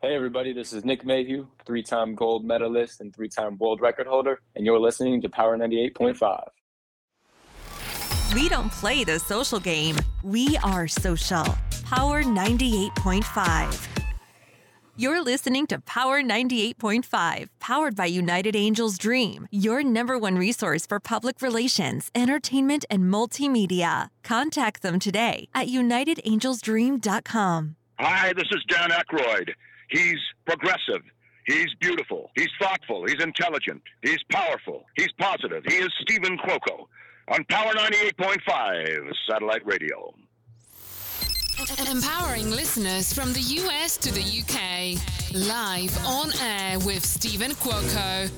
Hey everybody, this is Nick Mayhew, three-time gold medalist and three-time world record holder, and you're listening to Power 98.5. We don't play the social game. We are social. Power 98.5. You're listening to Power 98.5, powered by United Angels Dream, your number one resource for public relations, entertainment, and multimedia. Contact them today at unitedangelsdream.com. Hi, this is Dan Aykroyd. He's progressive. He's beautiful. He's thoughtful. He's intelligent. He's powerful. He's positive. He is Stephen Cuoco on Power 98.5 Satellite Radio. Empowering listeners from the U.S. to the U.K. Live on air with Stephen Cuoco.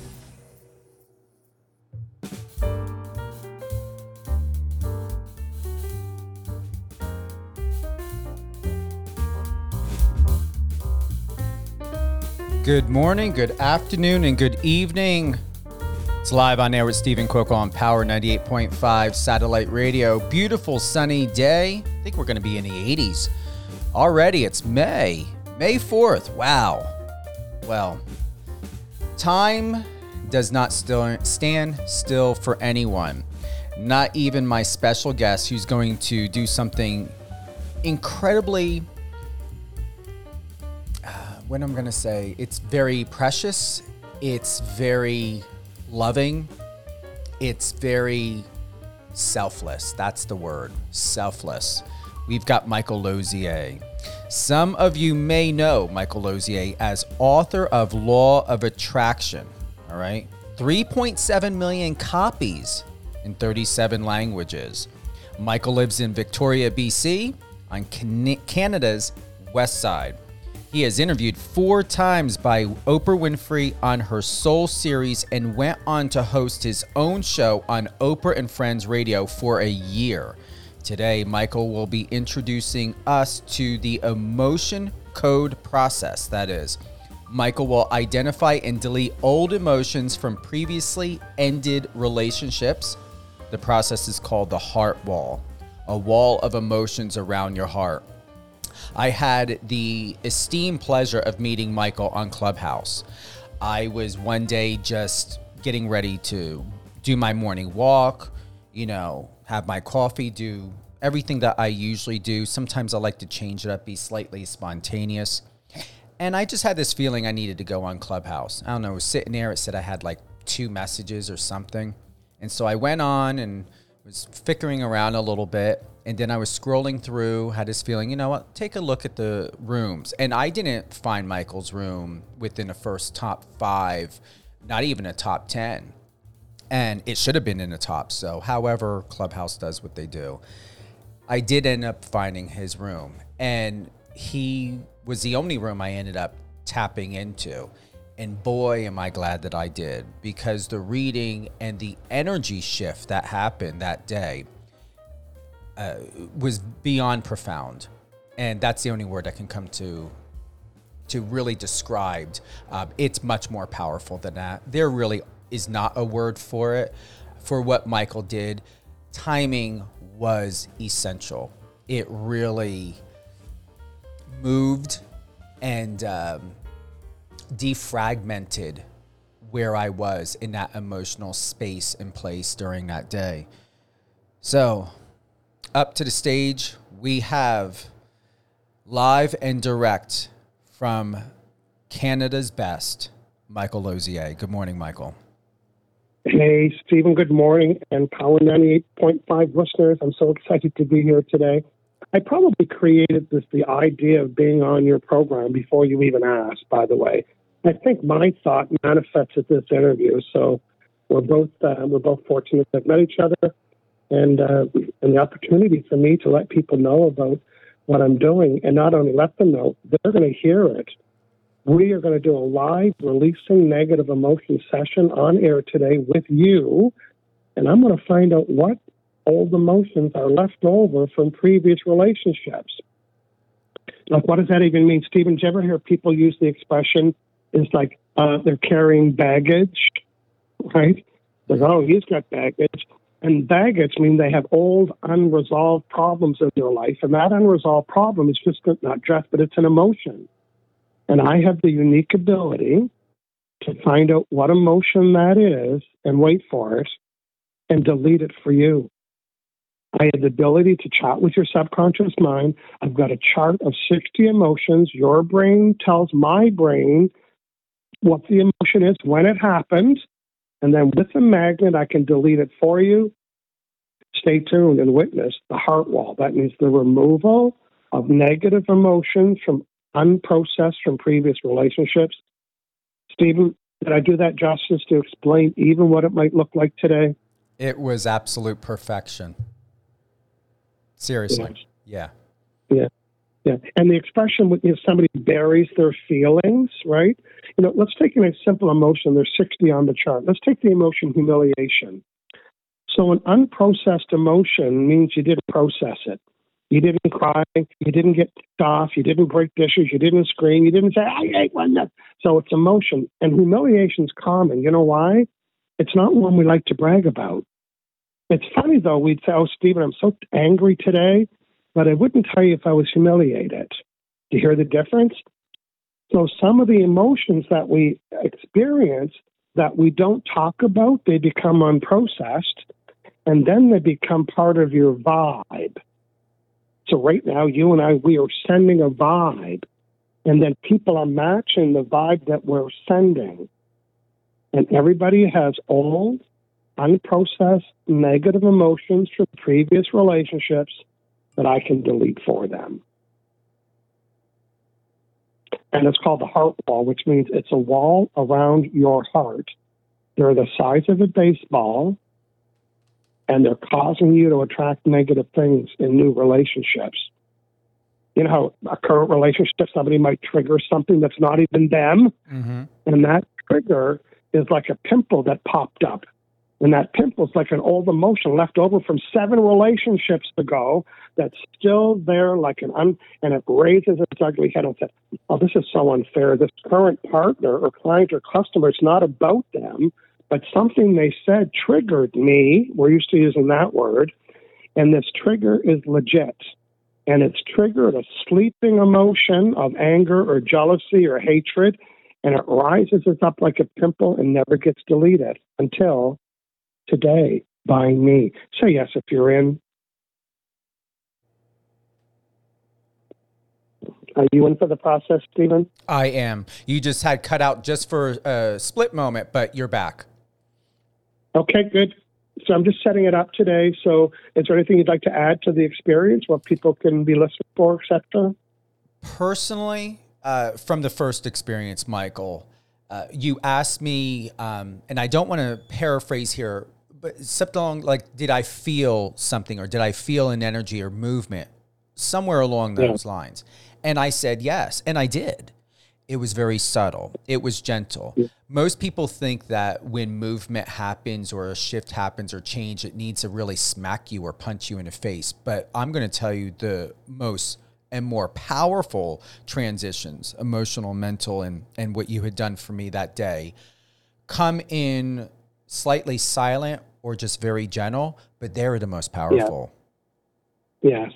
Good morning, good afternoon, and good evening. It's live on air with Stephen Cuoco on Power 98.5 Satellite Radio. Beautiful sunny day. I think we're going to be in the 80s already. It's May 4th. Wow. Well, time does not stand still for anyone. Not even my special guest, who's going to do something incredibly... it's very precious, it's very loving, it's very selfless. That's the word, selfless. We've got Michael Losier. Some of you may know Michael Losier as author of Law of Attraction, all right? 3.7 million copies in 37 languages. Michael lives in Victoria, BC, on Canada's west side. He has interviewed 4 times by Oprah Winfrey on her Soul series and went on to host his own show on Oprah and Friends Radio for a year. Today, Michael will be introducing us to the emotion code process. That is, Michael will identify and delete old emotions from previously ended relationships. The process is called the heart wall, a wall of emotions around your heart. I had the esteemed pleasure of meeting Michael on Clubhouse. I was one day just getting ready to do my morning walk, have my coffee, do everything that I usually do. Sometimes I like to change it up, be slightly spontaneous. And I just had this feeling I needed to go on Clubhouse. I don't know, I was sitting there, it said I had like 2 messages or something. And so I went on and was fickering around a little bit. And then I was scrolling through, had this feeling, take a look at the rooms. And I didn't find Michael's room within the first top 5, not even a top 10. And it should have been in the top. So however, Clubhouse does what they do. I did end up finding his room. And he was the only room I ended up tapping into. And boy, am I glad that I did. Because the reading and the energy shift that happened that day was beyond profound. And that's the only word I can come to really describe. It's much more powerful than that. There really is not a word for it. For what Michael did, timing was essential. It really moved and defragmented where I was in that emotional space and place during that day. So... up to the stage, we have live and direct from Canada's best, Michael Losier. Good morning, Michael. Hey, Stephen. Good morning. And Power 98.5 listeners, I'm so excited to be here today. I probably created the idea of being on your program before you even asked, by the way. I think my thought manifests at this interview, so we're both fortunate to have met each other. And the opportunity for me to let people know about what I'm doing, and not only let them know, they're going to hear it. We are going to do a live Releasing Negative Emotion session on air today with you, and I'm going to find out what old emotions are left over from previous relationships. Like, what does that even mean? Stephen, did you ever hear people use the expression, it's like they're carrying baggage, right? Like, oh, he's got baggage. And baggage mean they have old, unresolved problems in their life. And that unresolved problem is just not just, but it's an emotion. And I have the unique ability to find out what emotion that is and wait for it and delete it for you. I have the ability to chat with your subconscious mind. I've got a chart of 60 emotions. Your brain tells my brain what the emotion is, when it happened, and then with the magnet, I can delete it for you. Stay tuned and witness the heart wall. That means the removal of negative emotions from unprocessed from previous relationships. Stephen, did I do that justice to explain even what it might look like today? It was absolute perfection. Seriously. Yes. Yeah. And the expression when somebody buries their feelings, right? You know, let's take a simple emotion. There's 60 on the chart. Let's take the emotion humiliation. So an unprocessed emotion means you didn't process it. You didn't cry. You didn't get off. You didn't break dishes. You didn't scream. You didn't say, I hate one. So it's emotion. And humiliation's common. You know why? It's not one we like to brag about. It's funny, though, we'd say, oh, Stephen, I'm so angry today, but I wouldn't tell you if I was humiliated. Do you hear the difference? So some of the emotions that we experience that we don't talk about, they become unprocessed, and then they become part of your vibe. So right now, you and I, we are sending a vibe, and then people are matching the vibe that we're sending. And everybody has old, unprocessed negative emotions from previous relationships that I can delete for them. And it's called the heart wall, which means it's a wall around your heart. They're the size of a baseball, and they're causing you to attract negative things in new relationships. You know how a current relationship, somebody might trigger something that's not even them, and that trigger is like a pimple that popped up. And that pimple's like an old emotion left over from 7 relationships ago that's still there, like and it raises its ugly head and says, oh, this is so unfair. This current partner or client or customer, it's not about them, but something they said triggered me. We're used to using that word. And this trigger is legit. And it's triggered a sleeping emotion of anger or jealousy or hatred, and it rises up like a pimple and never gets deleted until today by me. Say yes if you're in. Are you in for the process, Stephen? I am. You just had cut out just for a split moment, but you're back. Okay, good. So I'm just setting it up today. So is there anything you'd like to add to the experience, what people can be listening for, et cetera? Personally, from the first experience, Michael, you asked me, and I don't want to paraphrase here, but something along like, did I feel something, or did I feel an energy or movement somewhere along those lines? And I said yes, and I did. It was very subtle. It was gentle. Yeah. Most people think that when movement happens or a shift happens or change, it needs to really smack you or punch you in the face. But I'm going to tell you the most and more powerful transitions, emotional, mental, and what you had done for me that day, come in slightly silent or just very gentle, but they're the most powerful. Yes.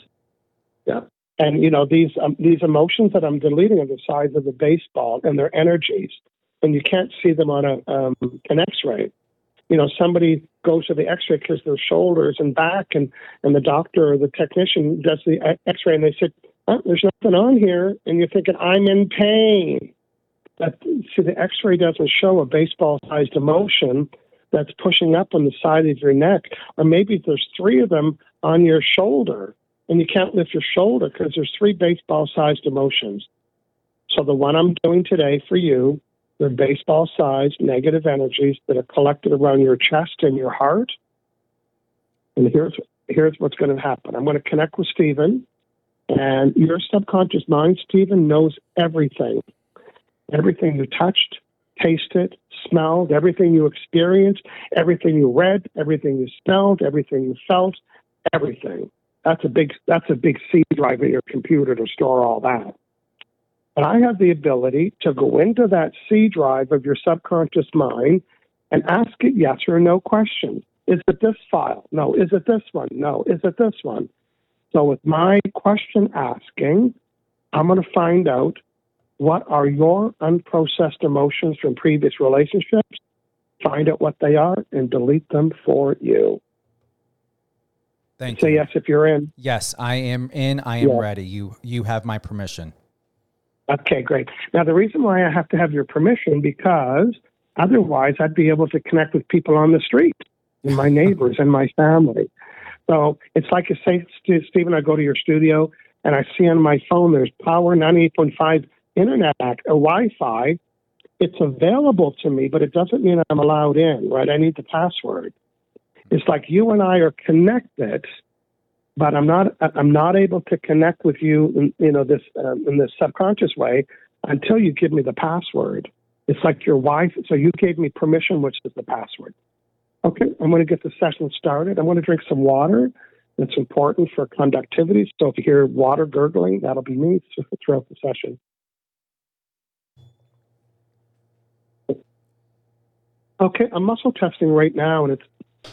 Yeah. And, you know, these emotions that I'm deleting are the size of a baseball, and they're energies, and you can't see them on an X-ray. You know, somebody goes to the X-ray because their shoulders and back, and the doctor or the technician does the X-ray, and they said, oh, there's nothing on here, and you're thinking, I'm in pain. But see, the X-ray doesn't show a baseball-sized emotion that's pushing up on the side of your neck, or maybe there's 3 of them on your shoulder, and you can't lift your shoulder because there's 3 baseball-sized emotions. So the one I'm doing today for you, they're baseball-sized negative energies that are collected around your chest and your heart. And here's what's going to happen. I'm going to connect with Stephen. And your subconscious mind, Stephen, knows everything. Everything you touched, tasted, smelled, everything you experienced, everything you read, everything you smelled, everything you felt, everything. That's a big C drive in your computer to store all that. But I have the ability to go into that C drive of your subconscious mind and ask it yes or no questions. Is it this file? No. Is it this one? No. Is it this one? So with my question asking, I'm going to find out what are your unprocessed emotions from previous relationships, find out what they are, and delete them for you. Thank you. Say yes if you're in. Yes, I am in. I am ready. You have my permission. Okay, great. Now, the reason why I have to have your permission, because otherwise I'd be able to connect with people on the street and my neighbors and my family. So it's like you say, Stephen, I go to your studio and I see on my phone there's Power 98.5 Internet or Wi-Fi. It's available to me, but it doesn't mean I'm allowed in, right? I need the password. It's like you and I are connected, but I'm not able to connect with you in this subconscious way until you give me the password. It's like your wife. So you gave me permission, which is the password. Okay, I'm going to get the session started. I'm going to drink some water. It's important for conductivity. So if you hear water gurgling, that'll be me throughout the session. Okay, I'm muscle testing right now, and it's,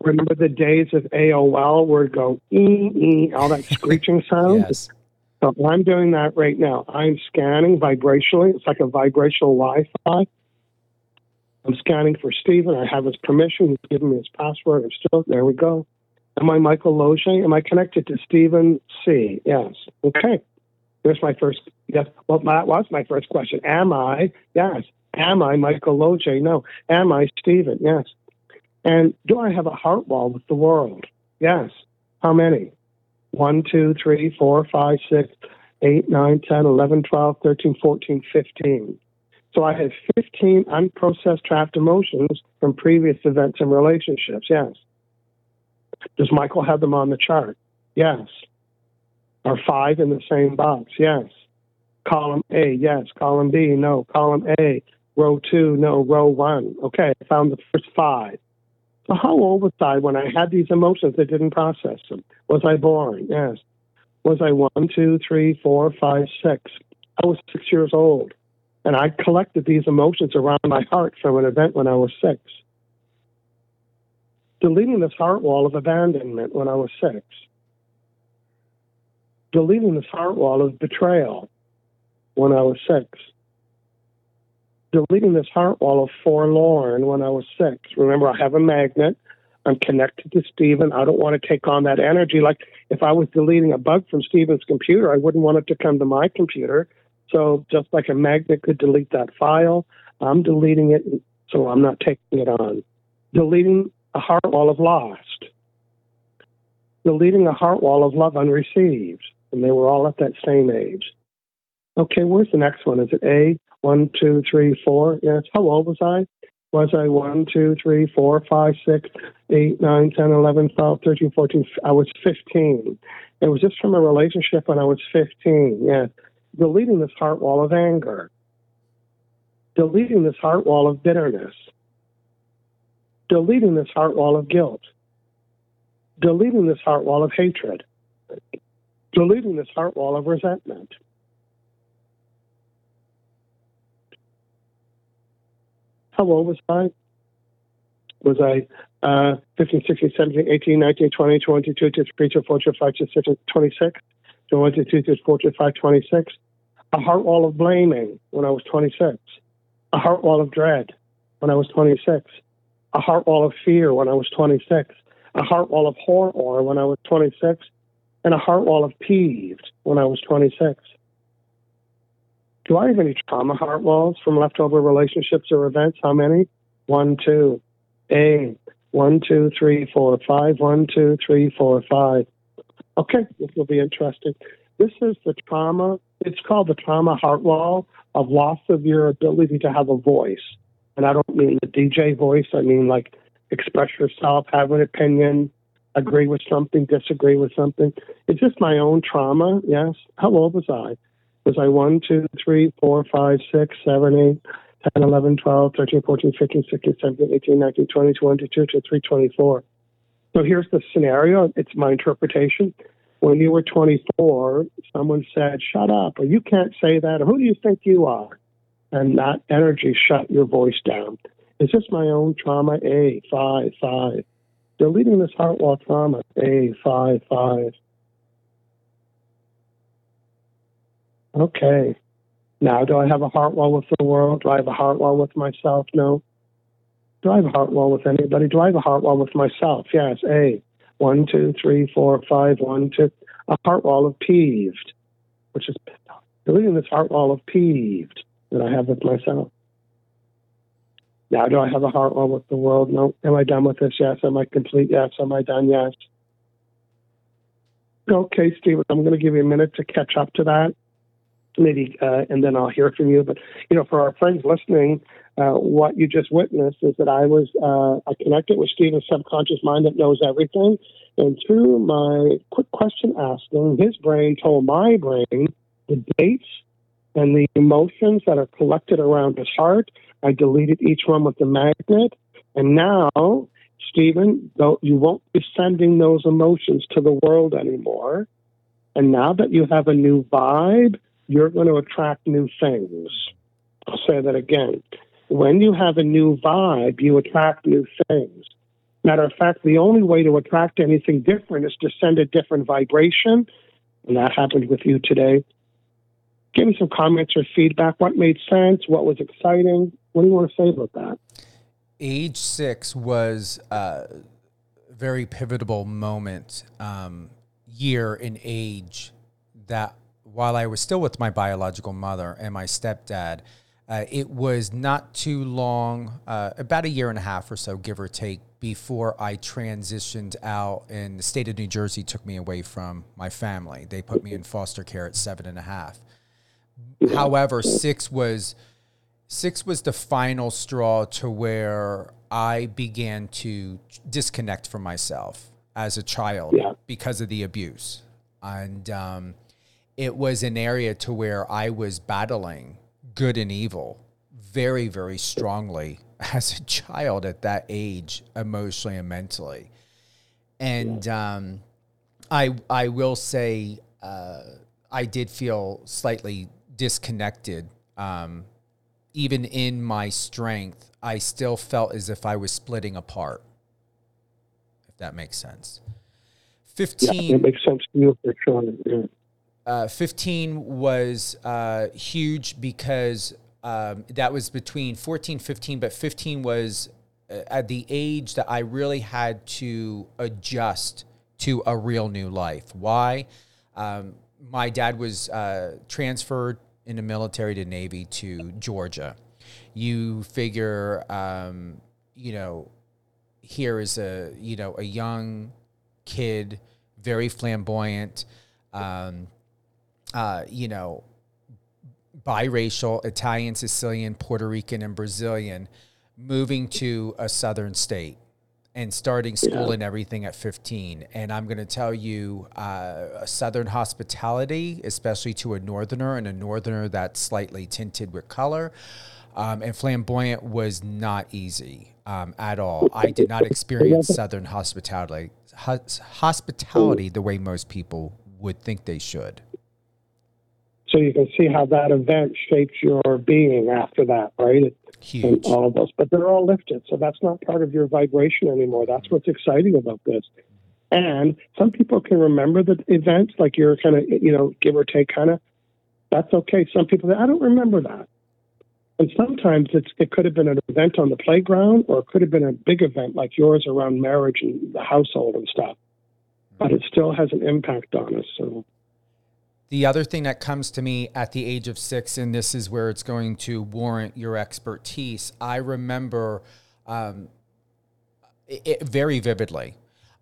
remember the days of AOL where it go, all that screeching sound? Yes. So I'm doing that right now. I'm scanning vibrationally. It's like a vibrational Wi-Fi. I'm scanning for Stephen. I have his permission. He's given me his password. I'm still, there we go. Am I Michael Losier? Am I connected to Stephen C? Yes. Okay. There's my first, yes. Well, that was my first question. Am I? Yes. Am I Michael Losier? No. Am I Stephen? Yes. And do I have a heart wall with the world? Yes. How many? 1, 2, 3, 4, 5, 6, 8, 9, 10, 11, 12, 13, 14, 15. So I have 15 unprocessed trapped emotions from previous events and relationships. Yes. Does Michael have them on the chart? Yes. Are 5 in the same box? Yes. Column A, yes. Column B, no. Column A, row 2, no. Row 1. Okay, I found the first 5. So how old was I when I had these emotions that didn't process them? Was I born? Yes. Was I 1, 2, 3, 4, 5, 6? I was 6 years old. And I collected these emotions around my heart from an event when I was 6. Deleting this heart wall of abandonment when I was 6. Deleting this heart wall of betrayal when I was 6. Deleting this heart wall of forlorn when I was 6. Remember, I have a magnet. I'm connected to Stephen. I don't want to take on that energy. Like if I was deleting a bug from Stephen's computer, I wouldn't want it to come to my computer. So just like a magnet could delete that file, I'm deleting it, so I'm not taking it on. Deleting a heart wall of lost. Deleting a heart wall of love unreceived. And they were all at that same age. Okay, where's the next one? Is it A, 1, 2, 3, 4? Yes, how old was I? Was I 1, 2, 3, 4, 5, 6, 8, 9, 10, 11, 12, 13, 14? I was 15. It was just from a relationship when I was 15, yeah. Deleting this heart wall of anger, deleting this heart wall of bitterness, deleting this heart wall of guilt, deleting this heart wall of hatred, deleting this heart wall of resentment. How old was I? Was I 15, 16, 17, 18, 19, 20, 22, 23, 24, 25, 26, 26? So 1, 2, 3, 4, 5, 26. A heart wall of blaming when I was 26. A heart wall of dread when I was 26. A heart wall of fear when I was 26. A heart wall of horror when I was 26. And a heart wall of peeved when I was 26. Do I have any trauma heart walls from leftover relationships or events? How many? 1, 2, A. 1, 2, 3, 4, 5. 1, 2, 3, 4, 5. Okay, this will be interesting. This is the trauma. It's called the trauma heart wall of loss of your ability to have a voice. And I don't mean the DJ voice. I mean like express yourself, have an opinion, agree with something, disagree with something. It's just my own trauma, yes. How old was I? Was I 1, 2, 3, 4, 5, 6, 7, 8, 10, 11, 12, 13, 14, 15, 16, 17, 18, 19, 20, 22, 23, 24? So here's the scenario. It's my interpretation. When you were 24, someone said, shut up, or you can't say that, or who do you think you are? And that energy shut your voice down. Is this my own trauma? A, 5, 5. Deleting this heart wall trauma. A, 5, 5. Okay. Now, do I have a heart wall with the world? Do I have a heart wall with myself? No. Do I have a heart wall with anybody? Do I have a heart wall with myself? Yes. A. 1, 2, 3, 4, 5, 1, 2. A heart wall of peeved, which is pissed off. Deleting this heart wall of peeved that I have with myself. Now, do I have a heart wall with the world? No. Am I done with this? Yes. Am I complete? Yes. Am I done? Yes. Okay, Steve, I'm going to give you a minute to catch up to that. Maybe, and then I'll hear from you. But, you know, for our friends listening, what you just witnessed is that I connected with Stephen's subconscious mind that knows everything. And through my quick question asking, his brain told my brain the dates and the emotions that are collected around his heart. I deleted each one with the magnet. And now, Stephen, you won't be sending those emotions to the world anymore. And now that you have a new vibe, you're going to attract new things. I'll say that again. When you have a new vibe, you attract new things. Matter of fact, the only way to attract anything different is to send a different vibration, and that happened with you today. Give me some comments or feedback. What made sense? What was exciting? What do you want to say about that? Age 6 was a very pivotal moment, year in age, that while I was still with my biological mother and my stepdad, it was not too long, about 1.5 years or so, give or take, before I transitioned out, and the state of New Jersey took me away from my family. They put me in foster care at 7.5. However, six was the final straw to where I began to disconnect from myself as a child because of the abuse. And it was an area to where I was battling good and evil very, very strongly as a child at that age, emotionally and mentally. And I will say I did feel slightly disconnected. Even in my strength, I still felt as if I was splitting apart, if that makes sense. 15. Yeah, that makes sense to you for sure. Yeah. 15 was huge because that was between 14, 15, but 15 was at the age that I really had to adjust to a real new life. Why? My dad was transferred in the military to Navy to Georgia. You figure, here is a young kid, very flamboyant, biracial, Italian, Sicilian, Puerto Rican, and Brazilian, moving to a southern state and starting school and everything at 15. And I'm going to tell you, southern hospitality, especially to a northerner, and a northerner that's slightly tinted with color, and flamboyant, was not easy at all. I did not experience southern hospitality the way most people would think they should. So you can see how that event shapes your being after that, right? Huge. And all of those. But they're all lifted, so that's not part of your vibration anymore. That's what's exciting about this. And some people can remember the events, like you're kind of, give or take, kind of. That's okay. Some people say, I don't remember that. And sometimes it could have been an event on the playground, or it could have been a big event like yours around marriage and the household and stuff. But it still has an impact on us, so... The other thing that comes to me at the age of 6, and this is where it's going to warrant your expertise, I remember it very vividly.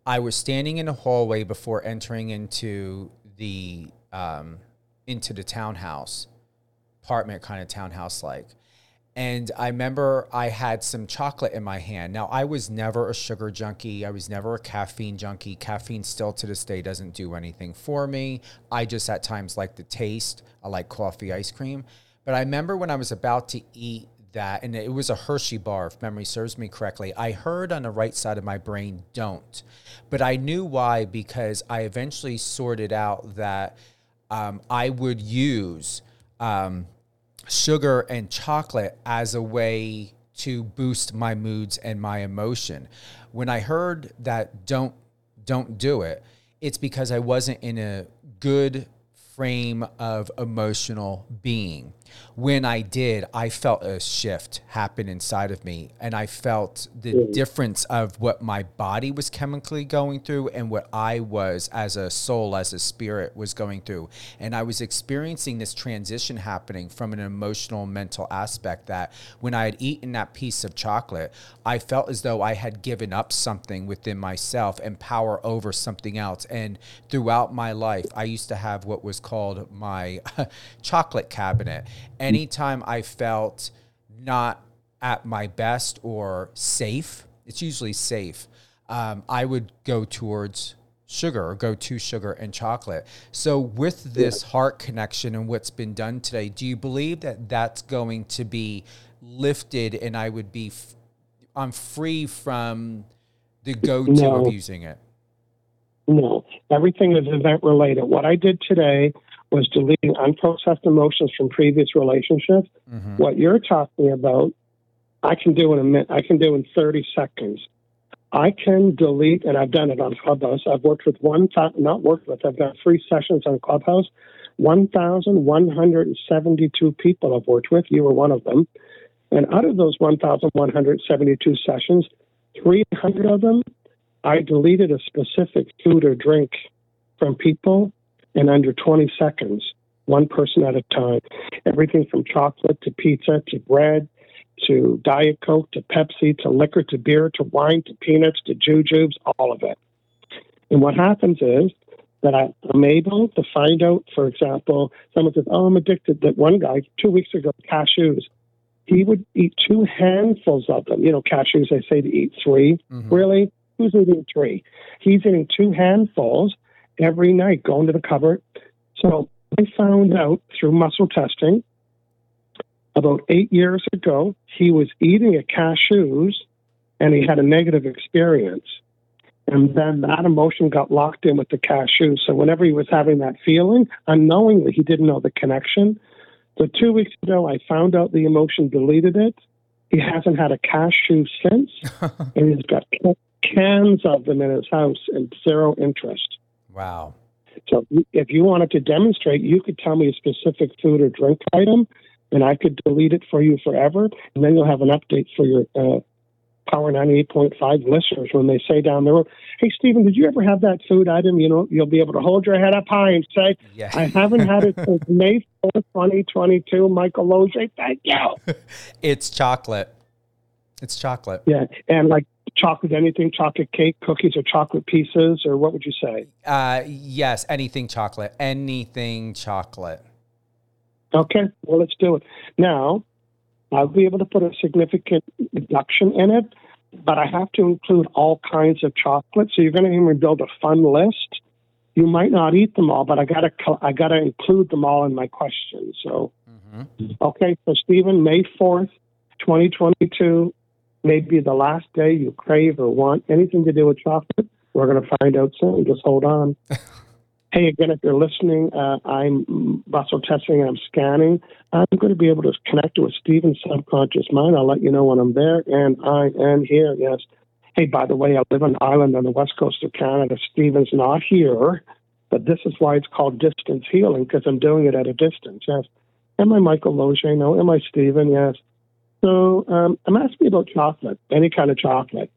I was standing in a hallway before entering into the townhouse, apartment kind of townhouse-like. And I remember I had some chocolate in my hand. Now, I was never a sugar junkie. I was never a caffeine junkie. Caffeine still to this day doesn't do anything for me. I just at times like the taste. I like coffee, ice cream. But I remember when I was about to eat that, and it was a Hershey bar, if memory serves me correctly, I heard on the right side of my brain, don't. But I knew why, because I eventually sorted out that I would use... sugar and chocolate as a way to boost my moods and my emotion. When I heard that don't do it, it's because I wasn't in a good frame of emotional being. When I did, I felt a shift happen inside of me, and I felt the difference of what my body was chemically going through and what I was as a soul, as a spirit was going through. And I was experiencing this transition happening from an emotional, mental aspect, that when I had eaten that piece of chocolate, I felt as though I had given up something within myself and power over something else. And throughout my life, I used to have what was called my chocolate cabinet. Anytime I felt not at my best or safe, it's usually safe, I would go towards sugar or go to sugar and chocolate. So with this heart connection and what's been done today, do you believe that that's going to be lifted and I would be, I'm free from the go-to of using it? No, everything is event related. What I did today was deleting unprocessed emotions from previous relationships. Mm-hmm. What you're talking about, I can do in a minute. I can do in 30 seconds. I can delete, and I've done it on Clubhouse. I've worked with I've done 3 sessions on Clubhouse. 1,172 people I've worked with. You were one of them. And out of those 1,172 sessions, 300 of them, I deleted a specific food or drink from people in under 20 seconds, one person at a time. Everything from chocolate to pizza to bread to Diet Coke to Pepsi to liquor to beer to wine to peanuts to jujubes, all of it. And what happens is that I'm able to find out, for example, someone says, oh, I'm addicted. That one guy 2 weeks ago, cashews. He would eat 2 handfuls of them. You know, cashews, they say to eat 3. Mm-hmm. Really? Who's eating 3? He's eating 2 handfuls every night, going to the cupboard. So I found out through muscle testing about 8 years ago, he was eating a cashews and he had a negative experience. And then that emotion got locked in with the cashews. So whenever he was having that feeling, unknowingly, he didn't know the connection. So 2 weeks ago, I found out the emotion, deleted it. He hasn't had a cashew since, and he's got cans of them in his house and zero interest. Wow. So if you wanted to demonstrate, you could tell me a specific food or drink item, and I could delete it for you forever, and then you'll have an update for your Power 98.5 listeners when they say down the road, hey, Stephen, did you ever have that food item? You know, you'll be able to hold your head up high and say, yeah. I haven't had it since May 4th, 2022. Michael Losier, thank you. It's chocolate. It's chocolate. Yeah, and like chocolate, anything, chocolate cake, cookies, or chocolate pieces, or what would you say? Yes, anything chocolate. Anything chocolate. Okay, well, let's do it. Now, I'll be able to put a significant reduction in it, but I have to include all kinds of chocolate. So you're going to even build a fun list. You might not eat them all, but I gotta include them all in my question. So, Okay, so Stephen, May 4th, 2022, may be the last day you crave or want anything to do with chocolate. We're going to find out soon. Just hold on. Hey, again, if you're listening, I'm muscle testing and I'm scanning. I'm going to be able to connect with Stephen's subconscious mind. I'll let you know when I'm there, and I am here, yes. Hey, by the way, I live on an island on the west coast of Canada. Stephen's not here, but this is why it's called distance healing, because I'm doing it at a distance, yes. Am I Michael Losier? No. Am I Stephen? Yes. So I'm asking about chocolate, any kind of chocolate.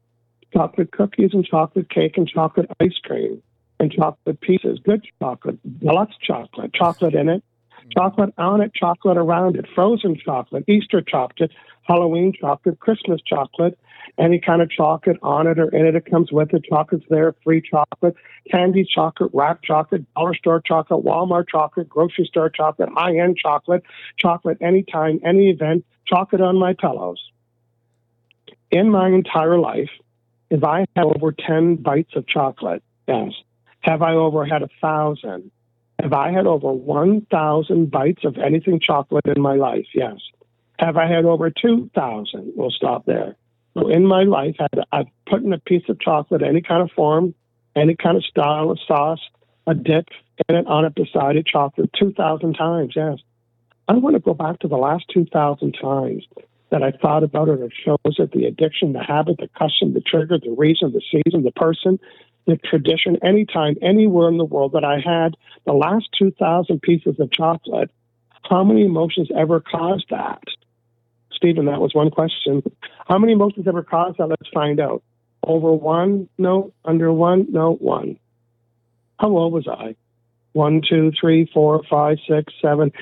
Chocolate cookies and chocolate cake and chocolate ice cream. And chocolate pieces, good chocolate, lots of chocolate, chocolate in it, chocolate on it, chocolate around it, frozen chocolate, Easter chocolate, Halloween chocolate, Christmas chocolate, any kind of chocolate on it or in it. It comes with it. Chocolate's there, free chocolate, candy chocolate, wrapped chocolate, dollar store chocolate, Walmart chocolate, grocery store chocolate, high-end chocolate, chocolate anytime, any event, chocolate on my pillows. In my entire life, if I have over 10 bites of chocolate, yes. Have I over had 1,000? Have I had over 1,000 bites of anything chocolate in my life? Yes. Have I had over 2,000? We'll stop there. So in my life, I've put in a piece of chocolate, any kind of form, any kind of style of sauce, a dip, and it on it beside it, chocolate, 2,000 times, yes. I want to go back to the last 2,000 times that I thought about it or chose it, the addiction, the habit, the custom, the trigger, the reason, the season, the person, the tradition, anytime, anywhere in the world that I had the last 2,000 pieces of chocolate, How many emotions ever cause that? Stephen, that was one question. How many emotions ever cause that? Let's find out. Over one? No. Under one? No. One. How old was I? 1, 2, 3, 4, 5, 6, 7,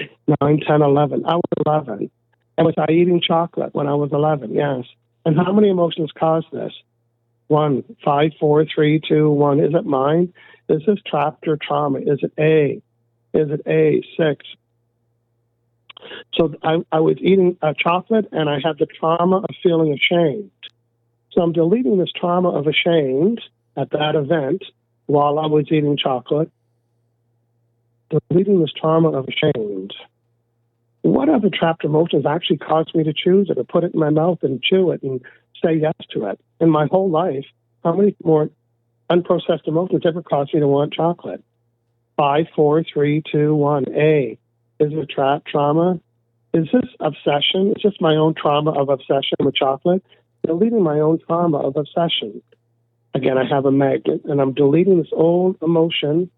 9, 10, 11. I was 11. And was I eating chocolate when I was 11? Yes. And how many emotions cause this? 1, 5, 4, 3, 2, 1. Is it mine? Is this trapped or trauma? Is it A? Is it A? 6. So I was eating chocolate, and I had the trauma of feeling ashamed. So I'm deleting this trauma of ashamed at that event while I was eating chocolate. Deleting this trauma of ashamed. What other trapped emotions actually caused me to choose it or put it in my mouth and chew it and say yes to it? In my whole life, how many more unprocessed emotions ever caused me to want chocolate? 5, 4, 3, 2, 1. A. Is it trapped trauma? Is this obsession? Is this my own trauma of obsession with chocolate? Deleting my own trauma of obsession. Again, I have a magnet, and I'm deleting this old emotion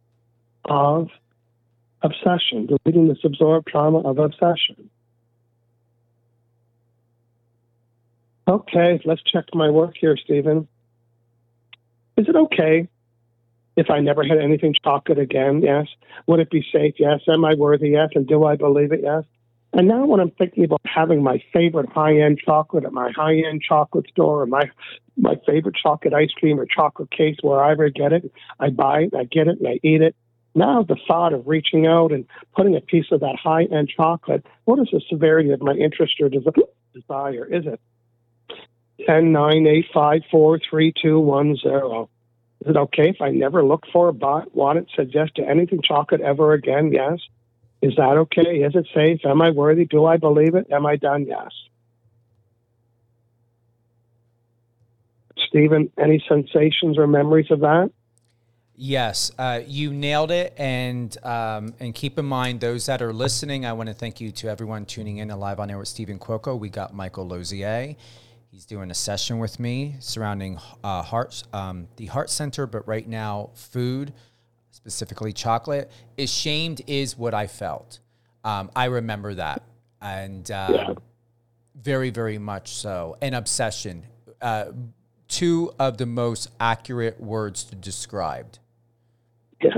of obsession, deleting this absorbed trauma of obsession. Okay, let's check my work here, Stephen. Is it okay if I never had anything chocolate again? Yes. Would it be safe? Yes. Am I worthy? Yes. And do I believe it? Yes. And now when I'm thinking about having my favorite high-end chocolate at my high-end chocolate store or my favorite chocolate ice cream or chocolate cake, wherever I get it, I buy it, I get it, and I eat it. Now the thought of reaching out and putting a piece of that high-end chocolate, what is the severity of my interest or desire? Is it 10, 9, 8, 5, 4, 3, 2, 1, 0? Is it okay if I never look for, bought, wanted, suggest to anything chocolate ever again? Yes. Is that okay? Is it safe? Am I worthy? Do I believe it? Am I done? Yes. Stephen, any sensations or memories of that? Yes, you nailed it. And keep in mind, those that are listening, I want to thank you to everyone tuning in to Live on Air with Stephen Cuoco. We got Michael Losier. He's doing a session with me surrounding the heart center, but right now food, specifically chocolate. Ashamed is what I felt. I remember that. And very, very much so. And obsession. Two of the most accurate words to describe. Yes.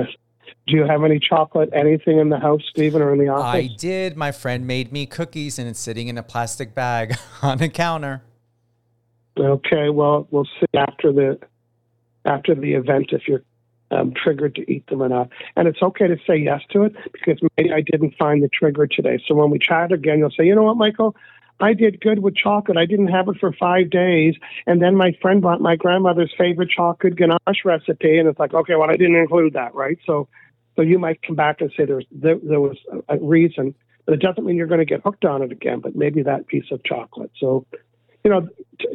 Do you have any chocolate, anything in the house, Stephen, or in the office? I did. My friend made me cookies, and it's sitting in a plastic bag on a counter. Okay. Well, we'll see after the event if you're triggered to eat them or not. And it's okay to say yes to it because maybe I didn't find the trigger today. So when we chat again, you'll say, you know what, Michael? I did good with chocolate. I didn't have it for 5 days. And then my friend bought my grandmother's favorite chocolate ganache recipe. And it's like, okay, well, I didn't include that, right? So you might come back and say there was a reason. But it doesn't mean you're going to get hooked on it again, but maybe that piece of chocolate. So, you know,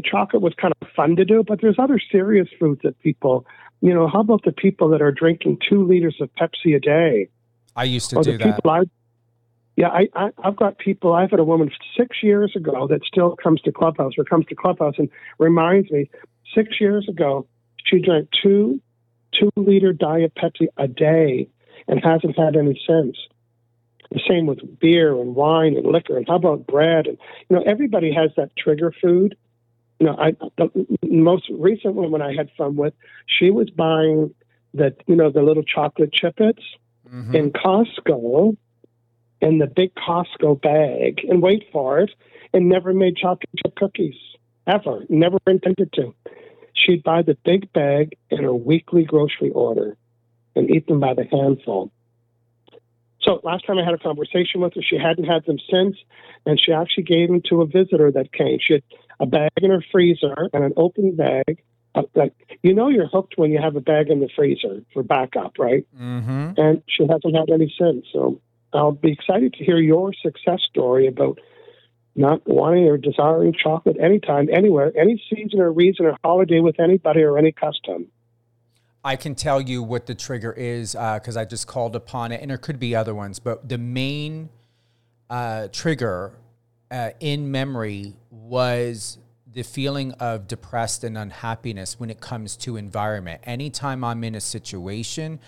chocolate was kind of fun to do, but there's other serious foods that people, you know, how about the people that are drinking 2 liters of Pepsi a day? I used to do that. I've got people, I've had a woman 6 years ago that still comes to Clubhouse and reminds me, 6 years ago, she drank two-liter Diet Pepsi a day and hasn't had any since. The same with beer and wine and liquor, and how about bread? And, you know, everybody has that trigger food. You know, the most recent woman I had fun with, she was buying the little chocolate chippets in Costco, in the big Costco bag, and wait for it, and never made chocolate chip cookies, ever, never intended to. She'd buy the big bag in her weekly grocery order and eat them by the handful. So last time I had a conversation with her, she hadn't had them since, and she actually gave them to a visitor that came. She had a bag in her freezer and an open bag. Like, you know you're hooked when you have a bag in the freezer for backup, right? Mm-hmm. And she hasn't had any since, so I'll be excited to hear your success story about not wanting or desiring chocolate anytime, anywhere, any season or reason or holiday with anybody or any custom. I can tell you what the trigger is because I just called upon it, and there could be other ones, but the main trigger in memory was the feeling of depressed and unhappiness when it comes to environment. Anytime I'm in a situation,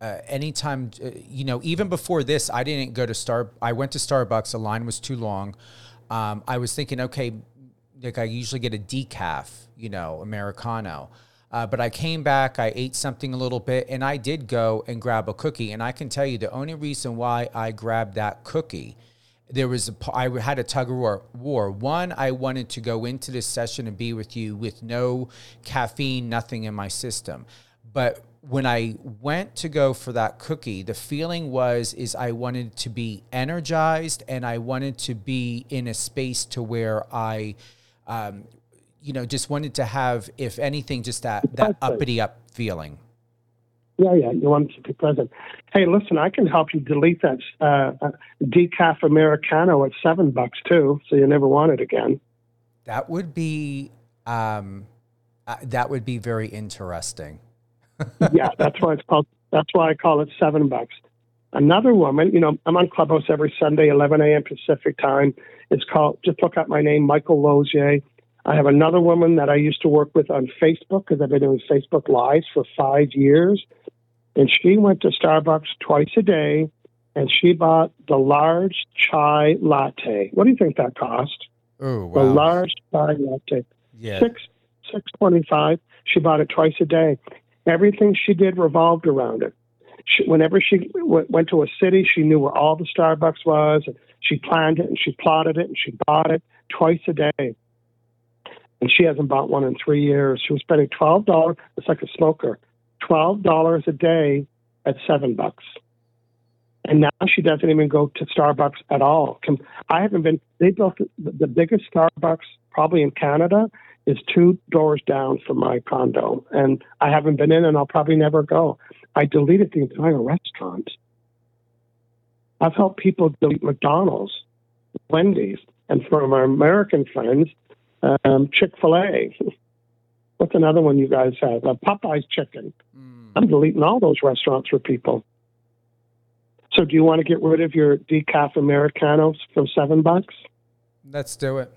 anytime, you know, even before this, I didn't go to I went to Starbucks. The line was too long. I was thinking, okay, like I usually get a decaf, you know, Americano. But I came back, I ate something a little bit, and I did go and grab a cookie. And I can tell you the only reason why I grabbed that cookie, there was I had a tug-of-war. One, I wanted to go into this session and be with you with no caffeine, nothing in my system. But when I went to go for that cookie, the feeling was I wanted to be energized, and I wanted to be in a space to where I you know, just wanted to have, if anything, just that uppity up feeling. Yeah, you want to be present. Hey, listen, I can help you delete that decaf Americano at $7 too, so you never want it again. That would be very interesting. Yeah, that's why it's called. That's why I call it $7. Another woman, you know, I'm on Clubhouse every Sunday, 11 a.m. Pacific time. It's called. Just look up my name, Michael Losier. I have another woman that I used to work with on Facebook because I've been doing Facebook Lives for 5 years. And she went to Starbucks twice a day, and she bought the large chai latte. What do you think that cost? Oh, wow. The large chai latte. Yeah. $6.25. She bought it twice a day. Everything she did revolved around it. Whenever she went to a city, she knew where all the Starbucks was. And she planned it, and she plotted it, and she bought it twice a day. And she hasn't bought one in 3 years. She was spending $12. It's like a smoker, $12 a day at $7. And now she doesn't even go to Starbucks at all. I haven't been. They built the biggest Starbucks probably in Canada is 2 doors down from my condo, and I haven't been in, and I'll probably never go. I deleted the entire restaurant. I've helped people delete McDonald's, Wendy's, and from our American friends. Chick-fil-A. What's another one you guys have? Popeye's chicken. I'm deleting all those restaurants for people. So do you want to get rid of your decaf Americanos for $7? Let's do it.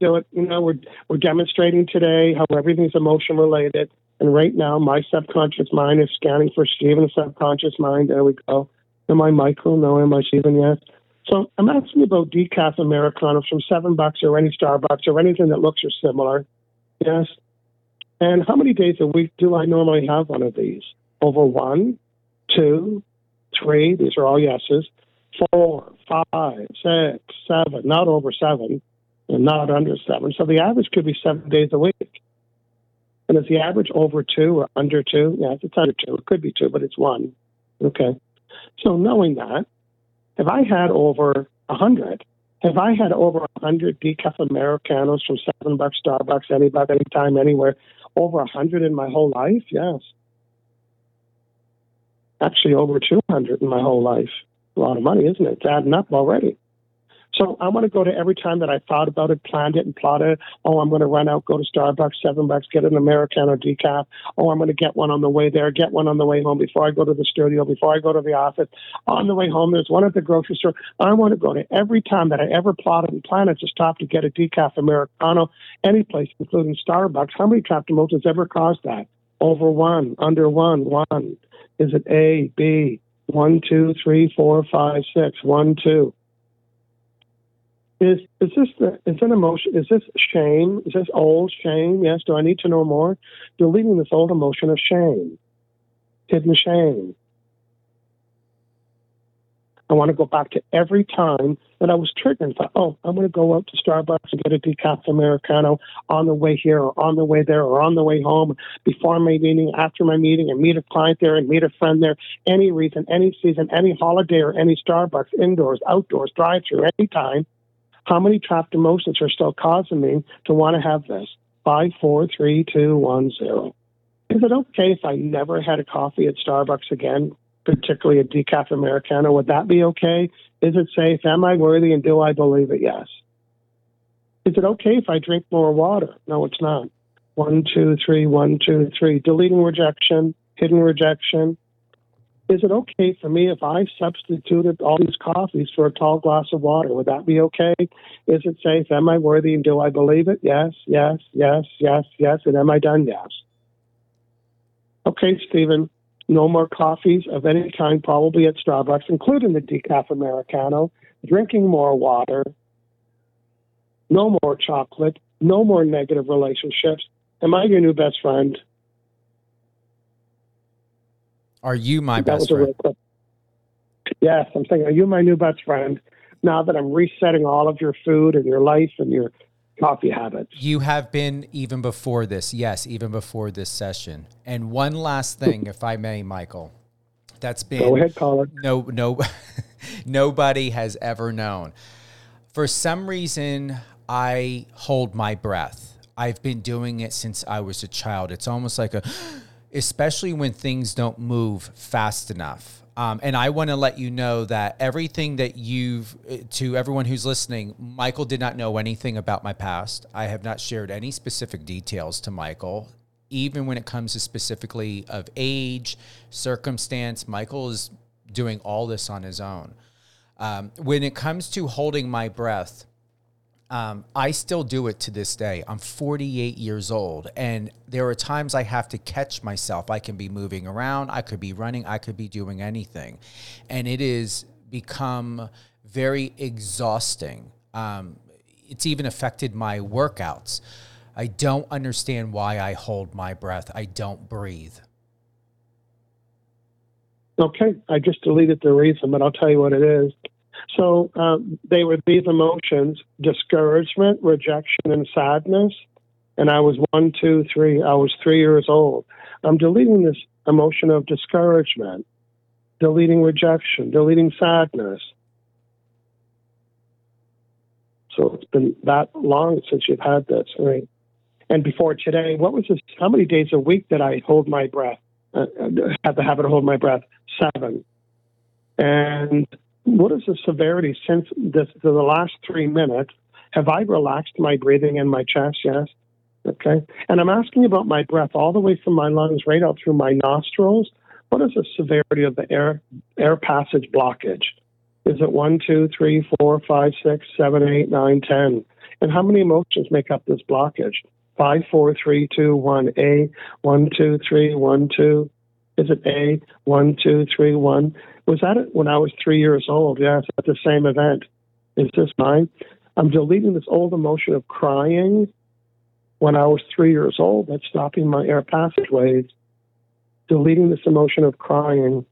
You know, we're demonstrating today how everything's emotion related. And right now, my subconscious mind is scanning for Stephen's subconscious mind. There we go. Am I Michael? No, am I Stephen? Yes. So I'm asking about decaf Americanos from $7 or any Starbucks or anything that looks or similar. Yes. And how many days a week do I normally have one of these? Over 1, 2, 3. These are all yeses. 4, 5, 6, 7. Not over 7 and not under 7. So the average could be 7 days a week. And is the average over 2 or under 2? Yes, it's under 2. It could be 2, but it's 1. Okay. So knowing that, have I had over 100? Have I had over 100 decaf Americanos from $7, Starbucks, anybody, anytime, anywhere? Over 100 in my whole life? Yes. Actually, over 200 in my whole life. A lot of money, isn't it? It's adding up already. So I want to go to every time that I thought about it, planned it, and plotted it. Oh, I'm going to run out, go to Starbucks, $7, get an Americano decaf. Oh, I'm going to get one on the way there, get one on the way home before I go to the studio, before I go to the office. On the way home, there's one at the grocery store. I want to go to every time that I ever plotted and planned it to stop to get a decaf Americano, any place, including Starbucks. How many captimals has ever caused that? Over 1, under 1, 1. Is it A, B, 1, 2, 3, 4, 5, 6, 1, 2? Is an emotion? Is this shame? Is this old shame? Yes. Do I need to know more? Deleting this old emotion of shame, hidden shame. I want to go back to every time that I was triggered and thought, oh, I'm going to go out to Starbucks and get a decaf Americano on the way here or on the way there or on the way home, before my meeting, after my meeting, and meet a client there and meet a friend there, any reason, any season, any holiday or any Starbucks, indoors, outdoors, drive-through, anytime. How many trapped emotions are still causing me to want to have this? 5, 4, 3, 2, 1, 0. Is it okay if I never had a coffee at Starbucks again, particularly a decaf Americano? Would that be okay? Is it safe? Am I worthy, and do I believe it? Yes. Is it okay if I drink more water? No, it's not. 1, 2, 3, 1, 2, 3. Deleting rejection, hidden rejection. Is it okay for me if I substituted all these coffees for a tall glass of water? Would that be okay? Is it safe? Am I worthy, and do I believe it? Yes, yes, yes, yes, yes. And am I done? Yes. Okay, Stephen, No more coffees of any kind, probably at Starbucks, including the decaf Americano, drinking more water, no more chocolate, no more negative relationships. Am I your new best friend? Are you my best friend? Yes, I'm saying, are you my new best friend? Now that I'm resetting all of your food and your life and your coffee habits. You have been even before this. Yes, even before this session. And one last thing, if I may, Michael, that's been... Go ahead, caller. No, nobody has ever known. For some reason, I hold my breath. I've been doing it since I was a child. It's almost like a... especially when things don't move fast enough. And I want to let you know that everything that to everyone who's listening, Michael did not know anything about my past. I have not shared any specific details to Michael, even when it comes to specifically of age, circumstance. Michael is doing all this on his own. When it comes to holding my breath, I still do it to this day. I'm 48 years old, and there are times I have to catch myself. I can be moving around. I could be running. I could be doing anything. And it has become very exhausting. It's even affected my workouts. I don't understand why I hold my breath. I don't breathe. Okay. I just deleted the reason, but I'll tell you what it is. So they were these emotions: discouragement, rejection, and sadness. And I was 1, 2, 3. I was 3 years old. I'm deleting this emotion of discouragement, deleting rejection, deleting sadness. So it's been that long since you've had this, right? And before today, what was this? How many days a week did I hold my breath? Had the habit of holding my breath? 7. And what is the severity since the last 3 minutes? Have I relaxed my breathing in my chest? Yes. Okay. And I'm asking about my breath all the way from my lungs right out through my nostrils. What is the severity of the air passage blockage? Is it 1, 2, 3, 4, 5, 6, 7, 8, 9, 10? And how many emotions make up this blockage? 5, 4, 3, 2, 1, A, 1, 2, 3, 1, 2. Is it A, 1, 2, 3, 1? Was that it when I was 3 years old? Yes, at the same event. Is this mine? I'm deleting this old emotion of crying when I was 3 years old. That's stopping my air passageways. Deleting this emotion of crying.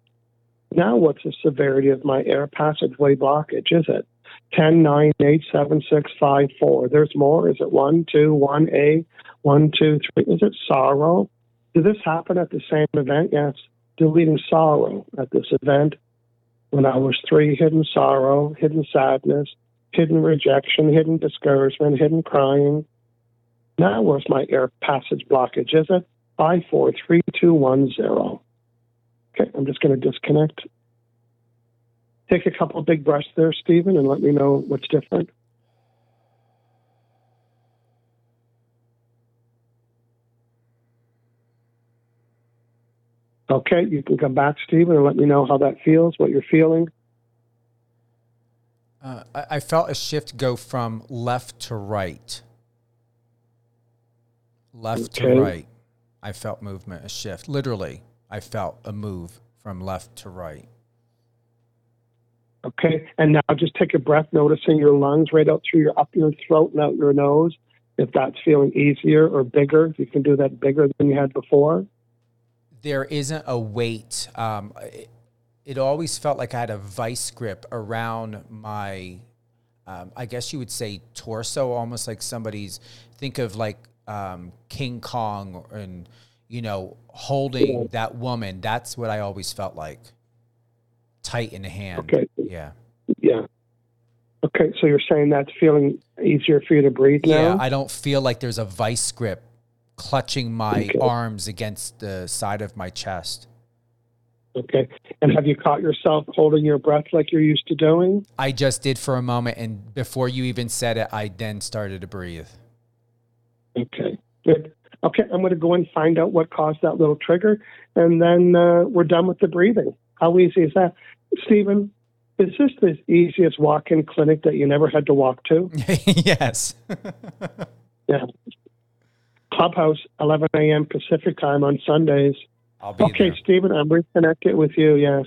Now what's the severity of my air passageway blockage? Is it 10, 9, 8, 7, 6, 5, 4? There's more. Is it 1, 2, 1, A, 1, 2, 3? Is it sorrow? Did this happen at the same event? Yes. Deleting sorrow at this event. When I was 3, hidden sorrow, hidden sadness, hidden rejection, hidden discouragement, hidden crying. Now where's my air passage blockage? Is it 5, 4, 3, 2, 1, 0? Okay, I'm just going to disconnect. Take a couple of big breaths there, Stephen, and let me know what's different. Okay, you can come back, Stephen, and let me know how that feels, what you're feeling. I felt a shift go from left to right. Left to right. I felt movement, a shift. Literally, I felt a move from left to right. Okay, and now just take a breath, noticing your lungs right out through your up your throat and out your nose. If that's feeling easier or bigger, you can do that bigger than you had before. There isn't a weight. It always felt like I had a vice grip around my, I guess you would say torso, almost like somebody's, think of like King Kong and, you know, holding that woman. That's what I always felt like, tight in the hand. Okay. Yeah. Yeah. Okay, so you're saying that's feeling easier for you to breathe now? Yeah, I don't feel like there's a vice grip clutching my arms against the side of my chest. Okay. And have you caught yourself holding your breath like you're used to doing? I just did for a moment, and before you even said it, I then started to breathe. Okay. Good. Okay, I'm going to go and find out what caused that little trigger, and then we're done with the breathing. How easy is that? Stephen, is this the easiest walk-in clinic that you never had to walk to? Yes. Yeah. Clubhouse, 11 a.m. Pacific time on Sundays. I'll be okay, there. Stephen, I'm reconnected with you, yes.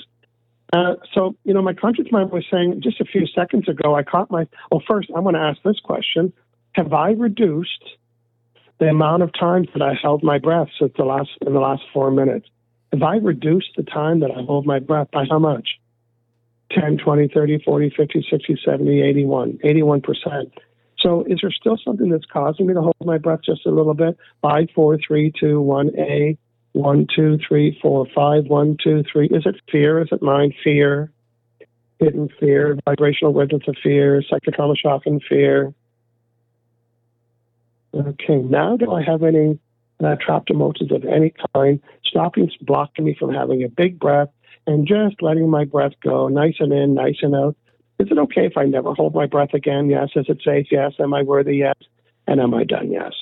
So, you know, my conscious mind was saying just a few seconds ago, I caught my... Well, first, I'm going to ask this question. Have I reduced the amount of times that I held my breath since in the last 4 minutes? Have I reduced the time that I hold my breath by how much? 10, 20, 30, 40, 50, 60, 70, 81%. So is there still something that's causing me to hold my breath just a little bit? 5, 4, 3, 2, 1, A... 1, 2, 3, 4, 5. 1, 2, 3. Is it fear? Is it mind? Fear, hidden fear, vibrational awareness of fear, psychotrauma shock and fear. Okay, now do I have any trapped emotions of any kind stopping, blocking me from having a big breath and just letting my breath go, nice and in, nice and out? Is it okay if I never hold my breath again? Yes. Is it safe? Yes. Am I worthy? Yes. And am I done? Yes.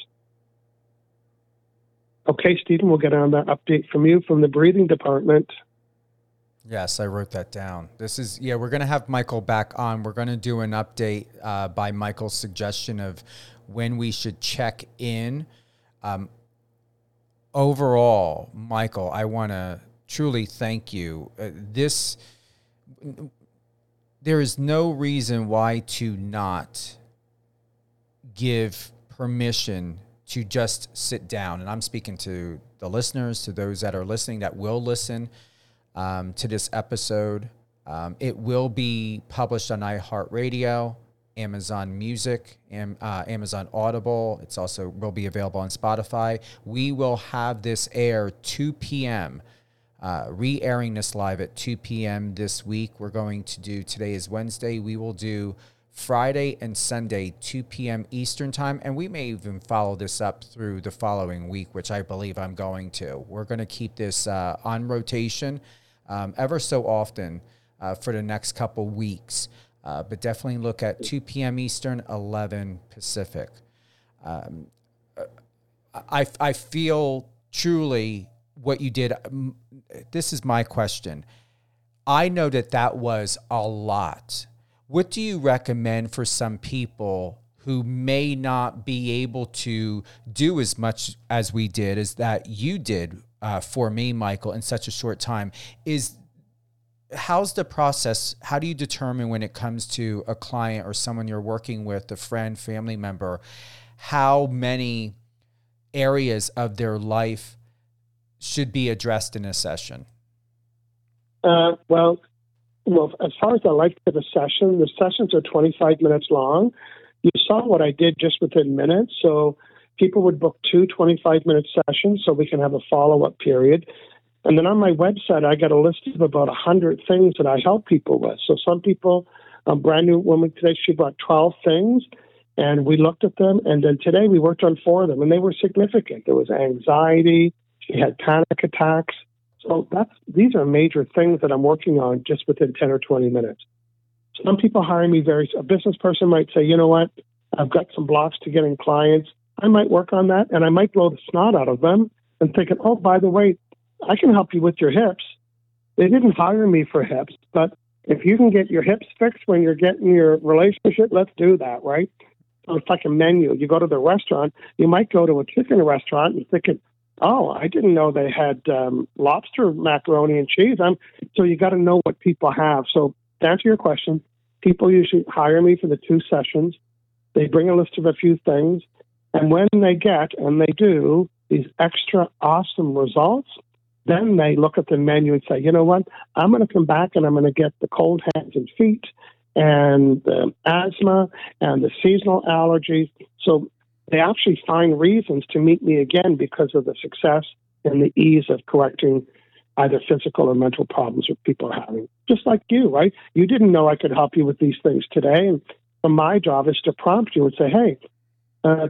Okay, Stephen, we'll get on that update from you from the breathing department. Yes, I wrote that down. This is, yeah, we're going to have Michael back on. We're going to do an update by Michael's suggestion of when we should check in. Overall, Michael, I want to truly thank you. There is no reason why to not give permission to just sit down. And I'm speaking to the listeners, to those that are listening, that will listen to this episode. It will be published on iHeartRadio, Amazon Music, Amazon Audible. It's also will be available on Spotify. We will have this air 2 p.m., re-airing this live at 2 p.m. this week. We're going to do, today is Wednesday, we will do Friday and Sunday, 2 p.m. Eastern time. And we may even follow this up through the following week, which I believe I'm going to. We're going to keep this on rotation ever so often for the next couple weeks. But definitely look at 2 p.m. Eastern, 11 Pacific. I feel truly what you did. This is my question. I know that was a lot. What do you recommend for some people who may not be able to do as much as we did, as that you did for me, Michael, in such a short time? How's the process? How do you determine when it comes to a client or someone you're working with, a friend, family member, how many areas of their life should be addressed in a session? Well, as far as the length of a session, the sessions are 25 minutes long. You saw what I did just within minutes. So people would book two 25-minute sessions so we can have a follow-up period. And then on my website, I got a list of about 100 things that I help people with. So some people, a brand new woman today, she brought 12 things, and we looked at them. And then today we worked on 4 of them, and they were significant. There was anxiety. She had panic attacks. So these are major things that I'm working on just within 10 or 20 minutes. Some people hire me a business person might say, you know what, I've got some blocks to getting clients. I might work on that, and I might blow the snot out of them and thinking, oh, by the way, I can help you with your hips. They didn't hire me for hips, but if you can get your hips fixed when you're getting your relationship, let's do that, right? So it's like a menu. You go to the restaurant, you might go to a chicken restaurant and thinking, oh, I didn't know they had lobster macaroni and cheese. So you got to know what people have. So to answer your question, people usually hire me for the 2 sessions. They bring a list of a few things. And when they get, and they do, these extra awesome results, then they look at the menu and say, you know what, I'm going to come back and I'm going to get the cold hands and feet and the asthma and the seasonal allergies. So they actually find reasons to meet me again because of the success and the ease of correcting either physical or mental problems that people are having. Just like you, right? You didn't know I could help you with these things today. And my job is to prompt you and say, hey,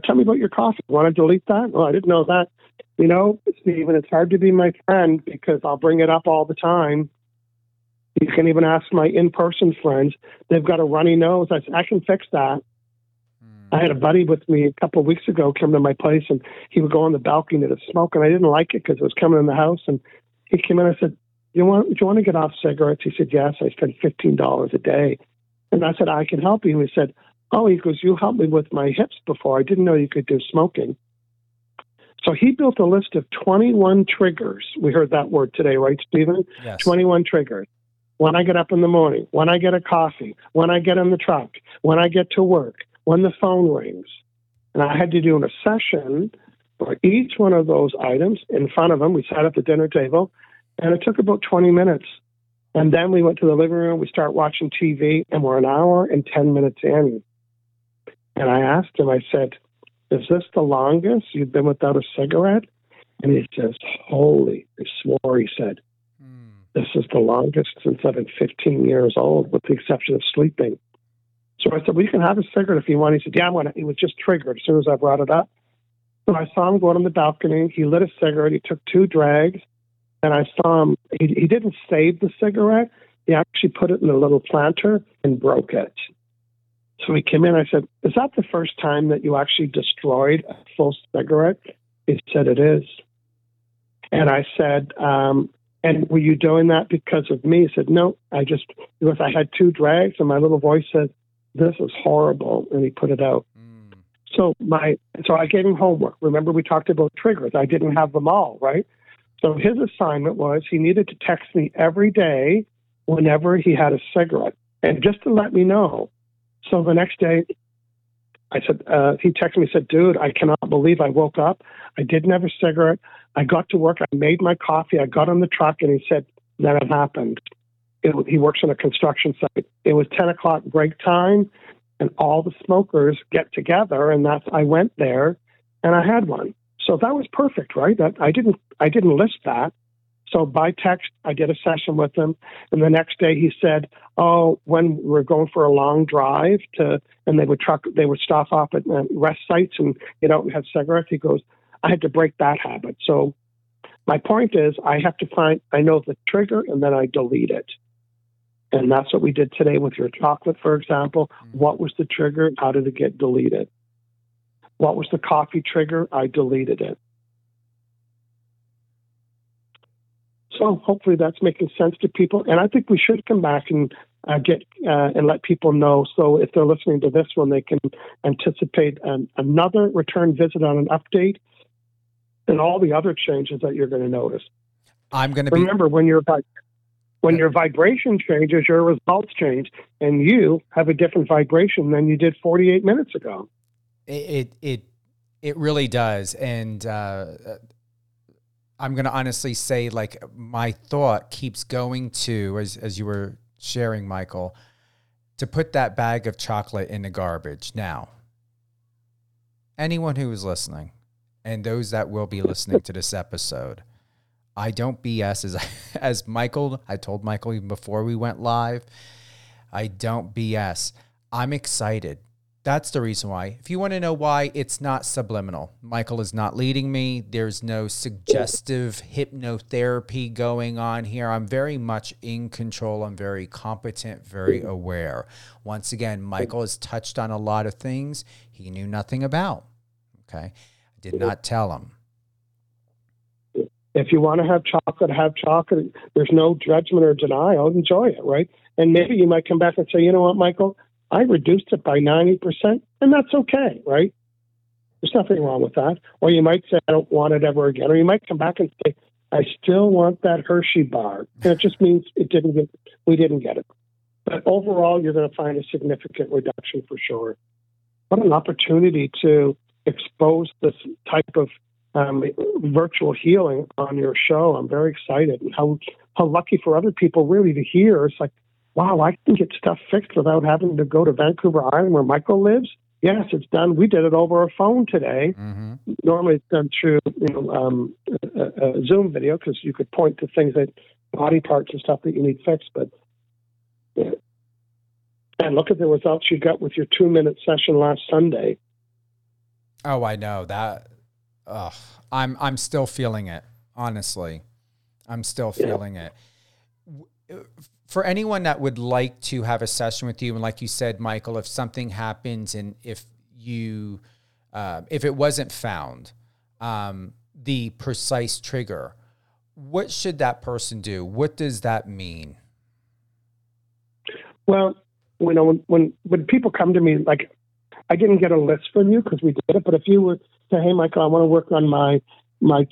tell me about your coffee. Want to delete that? Well, I didn't know that. You know, Stephen, it's hard to be my friend because I'll bring it up all the time. You can even ask my in-person friends. They've got a runny nose. I said, I can fix that. I had a buddy with me a couple of weeks ago come to my place, and he would go on the balcony to smoke, and I didn't like it because it was coming in the house. And he came in and I said, do you want to get off cigarettes? He said, yes, I spend $15 a day. And I said, I can help you. He said, oh, he goes, you helped me with my hips before. I didn't know you could do smoking. So he built a list of 21 triggers. We heard that word today, right, Stephen? Yes. 21 triggers. When I get up in the morning, when I get a coffee, when I get in the truck, when I get to work, when the phone rings. And I had to do an assessment for each one of those items in front of him. We sat at the dinner table, and it took about 20 minutes. And then we went to the living room, we start watching TV, and we're an hour and 10 minutes in. And I asked him, I said, is this the longest you've been without a cigarette? And he says, holy, he swore, he said, this is the longest since I've been 15 years old, with the exception of sleeping. So I said, well, you can have a cigarette if you want. He said, yeah, I want to. He was just triggered as soon as I brought it up. So I saw him go out on the balcony. He lit a cigarette. He took two drags. And I saw him. He didn't save the cigarette. He actually put it in a little planter and broke it. So he came in. I said, is that the first time that you actually destroyed a full cigarette? He said, it is. And I said, and were you doing that because of me? He said, no, because I had two drags. And my little voice said, this is horrible. And he put it out. So I gave him homework. Remember, we talked about triggers. I didn't have them all, right? So his assignment was he needed to text me every day whenever he had a cigarette, and just to let me know. So the next day, I said, he texted me and said, dude, I cannot believe I woke up. I didn't have a cigarette. I got to work. I made my coffee. I got on the truck, and he said, then it happened. He works on a construction site. It was 10 o'clock break time, and all the smokers get together, and I went there, and I had one. So that was perfect, right? I didn't list that. So by text, I did a session with him. And the next day he said, oh, when we were going for a long drive they would stop off at rest sites and get out and have cigarettes. He goes, I had to break that habit. So my point is I know the trigger and then I delete it. And that's what we did today with your chocolate, for example. What was the trigger? How did it get deleted? What was the coffee trigger? I deleted it. So hopefully that's making sense to people. And I think we should come back and and let people know. So if they're listening to this one, they can anticipate another return visit on an update and all the other changes that you're going to notice. Remember, when your vibration changes, your results change, and you have a different vibration than you did 48 minutes ago. It really does, and I'm going to honestly say, like, my thought keeps going to, as you were sharing, Michael, to put that bag of chocolate in the garbage now. Anyone who is listening, and those that will be listening to this episode, I don't BS as Michael. I told Michael even before we went live, I don't BS. I'm excited. That's the reason why. If you want to know why, it's not subliminal. Michael is not leading me. There's no suggestive hypnotherapy going on here. I'm very much in control. I'm very competent, very aware. Once again, Michael has touched on a lot of things he knew nothing about. Okay? I did not tell him. If you want to have chocolate. There's no judgment or denial. Enjoy it, right? And maybe you might come back and say, you know what, Michael? I reduced it by 90%, and that's okay, right? There's nothing wrong with that. Or you might say, I don't want it ever again. Or you might come back and say, I still want that Hershey bar. And it just means we didn't get it. But overall, you're going to find a significant reduction for sure. What an opportunity to expose this type of virtual healing on your show. I'm very excited. And how lucky for other people really to hear. It's like, wow, I can get stuff fixed without having to go to Vancouver Island where Michael lives. Yes, it's done. We did it over our phone today. Mm-hmm. Normally it's done through a Zoom video because you could point to things that body parts and stuff that you need fixed. But yeah. And look at the results you got with your 2-minute session last Sunday. Oh, I know that. Ugh. I'm still feeling it. Honestly, I'm still feeling it. For anyone that would like to have a session with you, and like you said, Michael, if something happens and if it wasn't found, the precise trigger, what should that person do? What does that mean? Well, when people come to me, like I didn't get a list from you because we did it, but if you were to say, hey, Michael, I want to work on my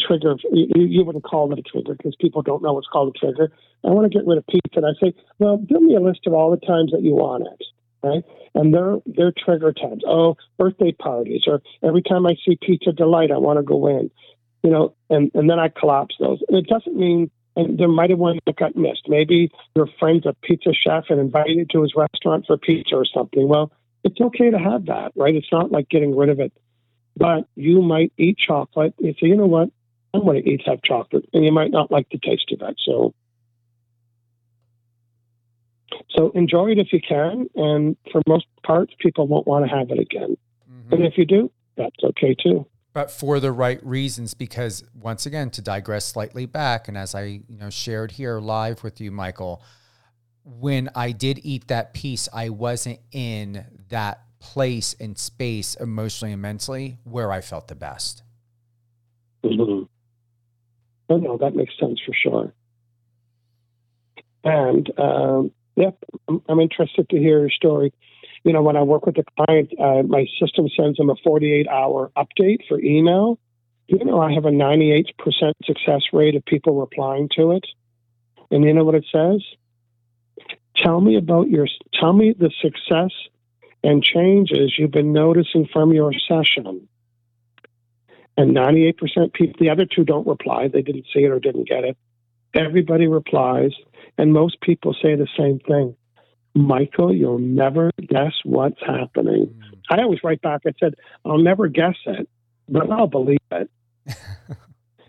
trigger, you wouldn't call it a trigger because people don't know what's called a trigger. I want to get rid of pizza. And I say, well, give me a list of all the times that you want it, right? And they're trigger times. Oh, birthday parties, or every time I see Pizza Delight, I want to go in, you know, and then I collapse those. And it doesn't mean, and there might have one that got missed. Maybe your friend's a pizza chef and invited you to his restaurant for pizza or something. Well, it's okay to have that, right? It's not like getting rid of it. But you might eat chocolate. You say, you know what? I'm going to eat that chocolate. And you might not like the taste of that. So enjoy it if you can. And for most parts, people won't want to have it again. Mm-hmm. And if you do, that's okay too. But for the right reasons, because once again, to digress slightly back, and as I shared here live with you, Michael, when I did eat that piece, I wasn't in that place and space emotionally and mentally where I felt the best. Mm-hmm. Oh, no, that makes sense for sure. And, yep, I'm interested to hear your story. You know, when I work with a client, my system sends them a 48-hour update for email. You know, I have a 98% success rate of people replying to it. And you know what it says? Tell me the success and changes you've been noticing from your session. And 98% people, the other two don't reply. They didn't see it or didn't get it. Everybody replies, and most people say the same thing. Michael, you'll never guess what's happening. I always write back, I said, I'll never guess it, but I'll believe it.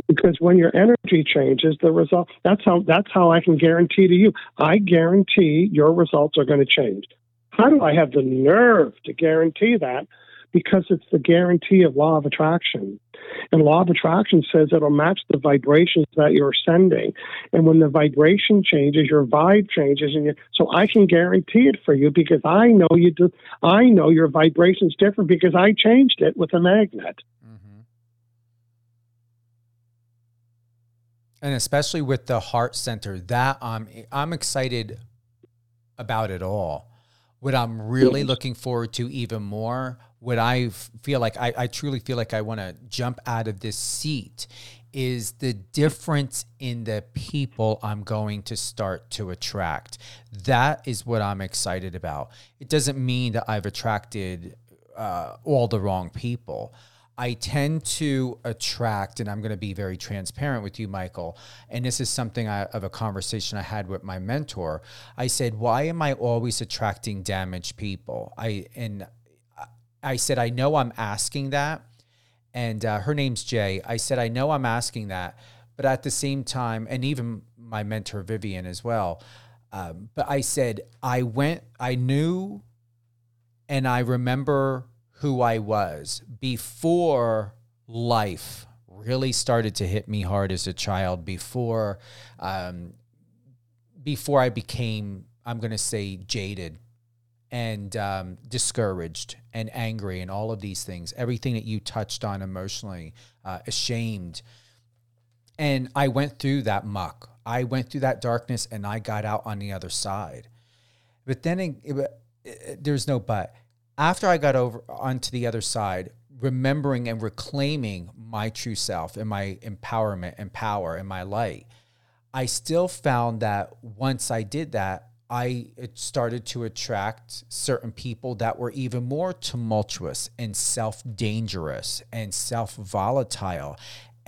Because when your energy changes, the result, that's how I can guarantee to you. I guarantee your results are going to change. How do I have the nerve to guarantee that? Because it's the guarantee of Law of Attraction. And Law of Attraction says it'll match the vibrations that you're sending. And when the vibration changes, your vibe changes. So I can guarantee it for you because I know you do. I know your vibration's different because I changed it with a magnet. Mm-hmm. And especially with the heart center, that I'm excited about it all. What I'm really looking forward to even more, what I feel like, I truly feel like I want to jump out of this seat, is the difference in the people I'm going to start to attract. That is what I'm excited about. It doesn't mean that I've attracted all the wrong people. I tend to attract, and I'm going to be very transparent with you, Michael, and this is something of a conversation I had with my mentor. I said, why am I always attracting damaged people? I said, I know I'm asking that, and her name's Jay. I said, I know I'm asking that, but at the same time, and even my mentor, Vivian, as well, but I said, I knew, and I remember who I was before life really started to hit me hard as a child, before I became, I'm going to say, jaded and discouraged and angry and all of these things, everything that you touched on emotionally, ashamed. And I went through that muck. I went through that darkness and I got out on the other side. But then there's no but. After I got over onto the other side, remembering and reclaiming my true self and my empowerment and power and my light, I still found that once I did that, it started to attract certain people that were even more tumultuous and self-dangerous and self-volatile.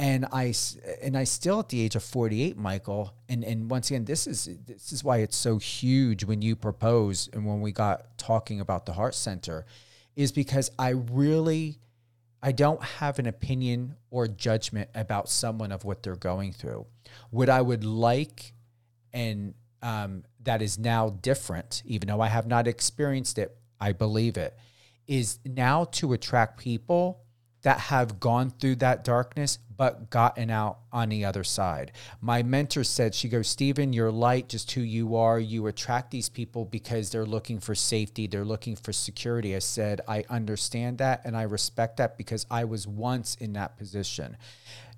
And I still, at the age of 48, Michael, and once again, this is why it's so huge when you propose and when we got talking about the heart center, is because I don't have an opinion or judgment about someone of what they're going through. What I would like, and that is now different, even though I have not experienced it, I believe it, is now to attract people that have gone through that darkness but gotten out on the other side. My mentor said, she goes, Stephen, you're light, just who you are. You attract these people because they're looking for safety. They're looking for security. I said, I understand that and I respect that because I was once in that position.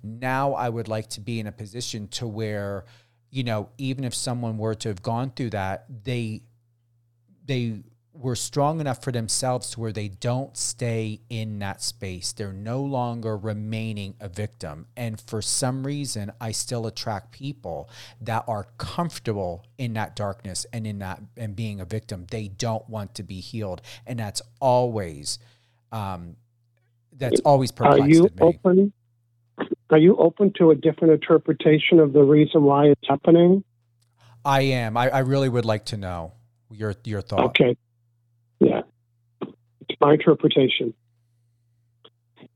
Now I would like to be in a position to where, even if someone were to have gone through that, they were strong enough for themselves to where they don't stay in that space. They're no longer remaining a victim. And for some reason, I still attract people that are comfortable in that darkness and in that and being a victim. They don't want to be healed. And that's always perplexed me. Are you open to a different interpretation of the reason why it's happening? I am. I really would like to know your thought. Okay. Yeah. It's my interpretation.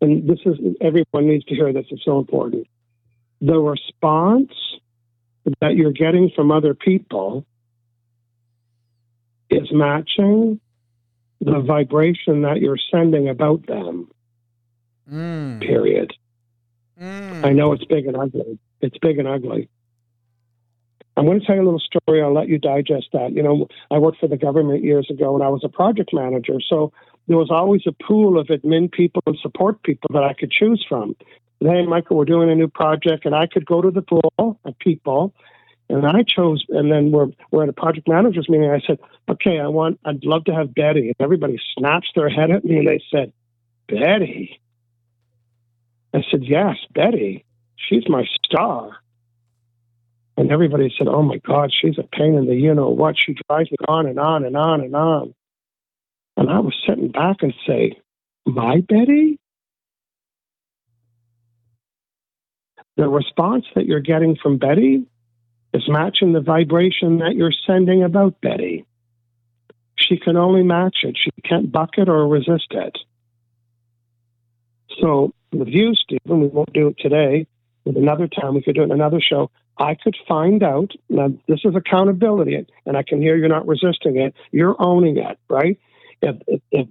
And this is, everyone needs to hear this. It's so important. The response that you're getting from other people is matching the vibration that you're sending about them. Mm. Period. Mm. I know it's big and ugly. It's big and ugly. I'm going to tell you a little story. I'll let you digest that. You know, I worked for the government years ago, and I was a project manager. So there was always a pool of admin people and support people that I could choose from. And, hey, Michael, we're doing a new project, and I could go to the pool of people, and I chose. And then we're at a project manager's meeting. I said, okay, I'd love to have Betty. And everybody snaps their head at me, and they said, Betty. I said, yes, Betty. She's my star. And everybody said, oh, my God, she's a pain in the you-know-what. She drives me on and on and on and on. And I was sitting back and saying, my Betty? The response that you're getting from Betty is matching the vibration that you're sending about Betty. She can only match it. She can't buck it or resist it. So with you, Stephen, we won't do it today. With another time, we could do it in another show. I could find out, now this is accountability, and I can hear you're not resisting it. You're owning it, right? If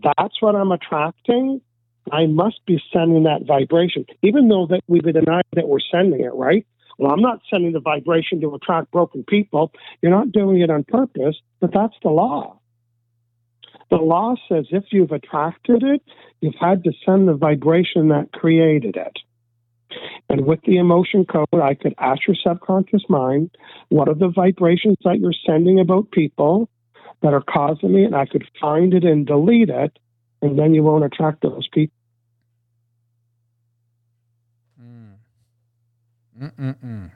that's what I'm attracting, I must be sending that vibration, even though that we've been denied that we're sending it, right? Well, I'm not sending the vibration to attract broken people. You're not doing it on purpose, but that's the law. The law says if you've attracted it, you've had to send the vibration that created it. And with the emotion code, I could ask your subconscious mind, what are the vibrations that you're sending about people that are causing me? And I could find it and delete it, and then you won't attract those people. Mm. Mm-mm-mm.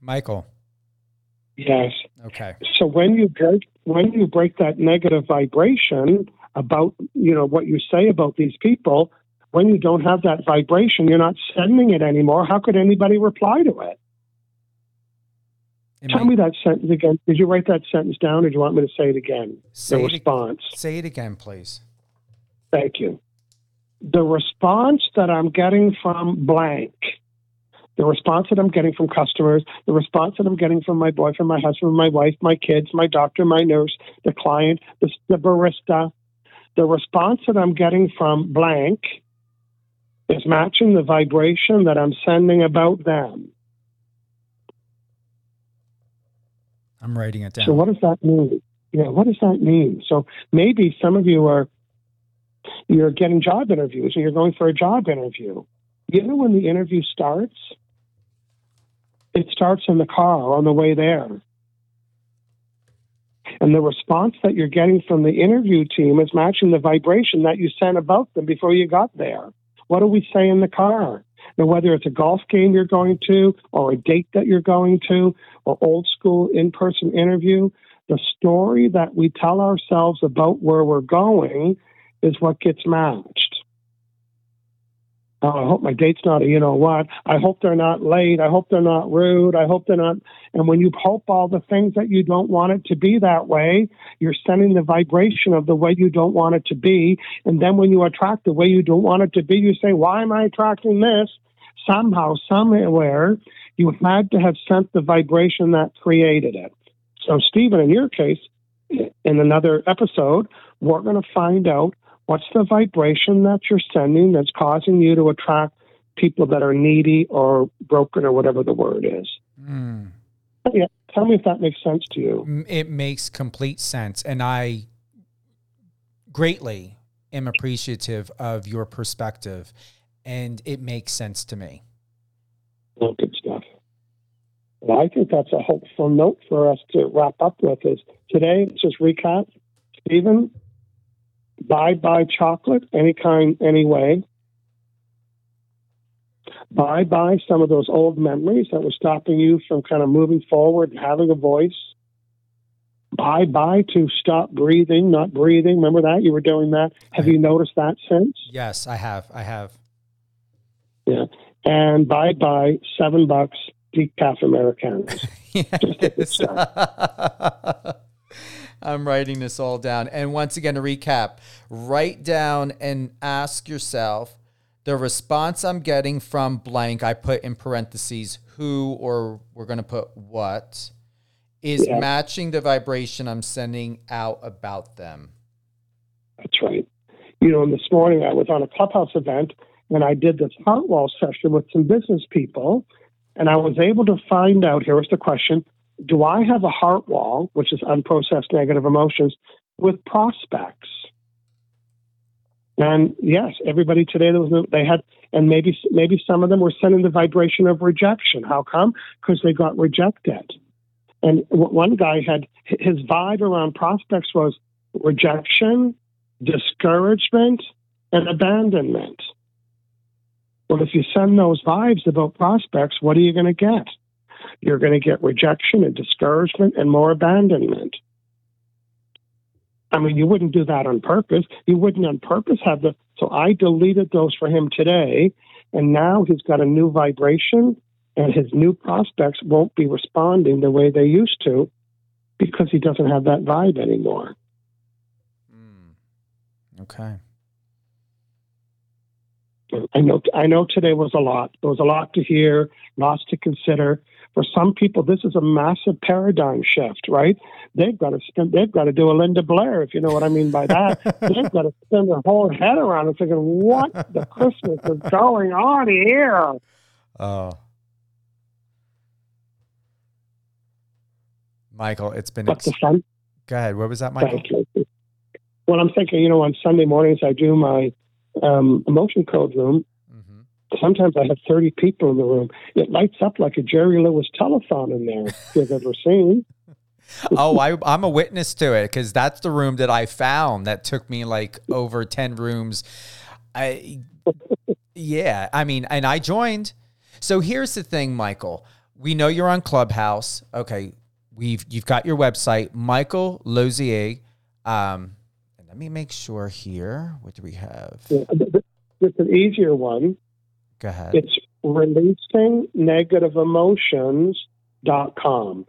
Michael. Yes. Okay. So when you break that negative vibration about, you know, what you say about these people, when you don't have that vibration, you're not sending it anymore. How could anybody reply to it? Tell me that sentence again. Did you write that sentence down, or do you want me to say it again? Say it again, please. Thank you. The response that I'm getting from blank. The response that I'm getting from customers, the response that I'm getting from my boyfriend, my husband, my wife, my kids, my doctor, my nurse, the client, the barista, the response that I'm getting from blank is matching the vibration that I'm sending about them. I'm writing it down. So what does that mean? Yeah, what does that mean? So maybe some of you you're getting job interviews, or you're going for a job interview. You know when the interview starts? It starts in the car on the way there. And the response that you're getting from the interview team is matching the vibration that you sent about them before you got there. What do we say in the car? Now, whether it's a golf game you're going to, or a date that you're going to, or old school in-person interview, the story that we tell ourselves about where we're going is what gets matched. I hope my date's not a you-know-what. I hope they're not late. I hope they're not rude. I hope they're not... And when you hope all the things that you don't want it to be that way, you're sending the vibration of the way you don't want it to be. And then when you attract the way you don't want it to be, you say, why am I attracting this? Somehow, somewhere, you had to have sent the vibration that created it. So, Stephen, in your case, in another episode, we're going to find out what's the vibration that you're sending that's causing you to attract people that are needy or broken or whatever the word is? Mm. Yeah, tell me if that makes sense to you. It makes complete sense. And I greatly am appreciative of your perspective, and it makes sense to me. Well, good stuff. And I think that's a hopeful note for us to wrap up with is today, just recap, Stephen, bye-bye chocolate, any kind, any way. Bye-bye some of those old memories that were stopping you from kind of moving forward and having a voice. Bye-bye to stop breathing, not breathing. Remember that? You were doing that. Have you noticed that since? Yes, I have. Yeah. And bye-bye, $7 decaf Americanos. Yes. I'm writing this all down. And once again, to recap, write down and ask yourself, the response I'm getting from blank, I put in parentheses who, or we're going to put what, is matching the vibration I'm sending out about them. That's right. You know, and this morning I was on a Clubhouse event, and I did this heart wall session with some business people, and I was able to find out, here was the question, do I have a heart wall, which is unprocessed negative emotions, with prospects? And yes, everybody today, and maybe some of them were sending the vibration of rejection. How come? Because they got rejected. And one guy had, his vibe around prospects was rejection, discouragement, and abandonment. Well, if you send those vibes about prospects, what are you going to get? You're going to get rejection and discouragement and more abandonment. I mean, you wouldn't do that on purpose. You wouldn't on purpose have the... So I deleted those for him today, and now he's got a new vibration, and his new prospects won't be responding the way they used to because he doesn't have that vibe anymore. Okay. I know today was a lot. There was a lot to hear, lots to consider. For some people, this is a massive paradigm shift, right? They've got to do a Linda Blair, if you know what I mean by that. They've got to spin their whole head around and thinking, what the Christmas is going on here? Oh, Michael, it's been... Go ahead. What was that, Michael? Well, I'm thinking, you know, on Sunday mornings, I do my emotion code room. Sometimes I have 30 people in the room. It lights up like a Jerry Lewis telethon in there, if you've ever seen. Oh, I'm a witness to it, because that's the room that I found that took me like over 10 rooms. And I joined. So here's the thing, Michael. We know you're on Clubhouse. Okay, you've got your website, Michael Losier. And let me make sure here. What do we have? It's an easier one. Go ahead. It's releasingnegativeemotions.com.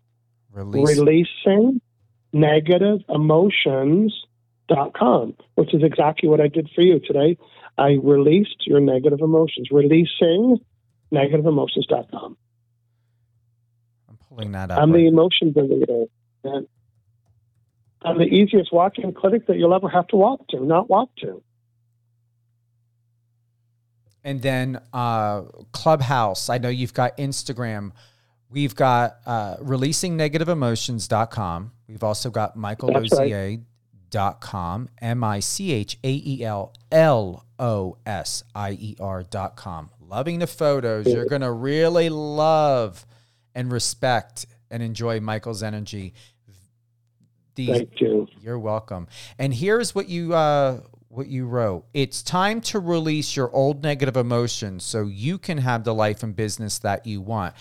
Releasingnegativeemotions.com, which is exactly what I did for you today. I released your negative emotions. Releasingnegativeemotions.com. I'm pulling that up. I'm the emotion builder. I'm the easiest walk-in clinic that you'll ever have to walk to. And then Clubhouse. I know you've got Instagram. We've got releasingnegativeemotions.com. We've also got michaellozier.com, michaellozier.com. Loving the photos. You're going to really love and respect and enjoy Michael's energy. Thank you. You're welcome. And here's what you wrote. It's time to release your old negative emotions so you can have the life and business that you want.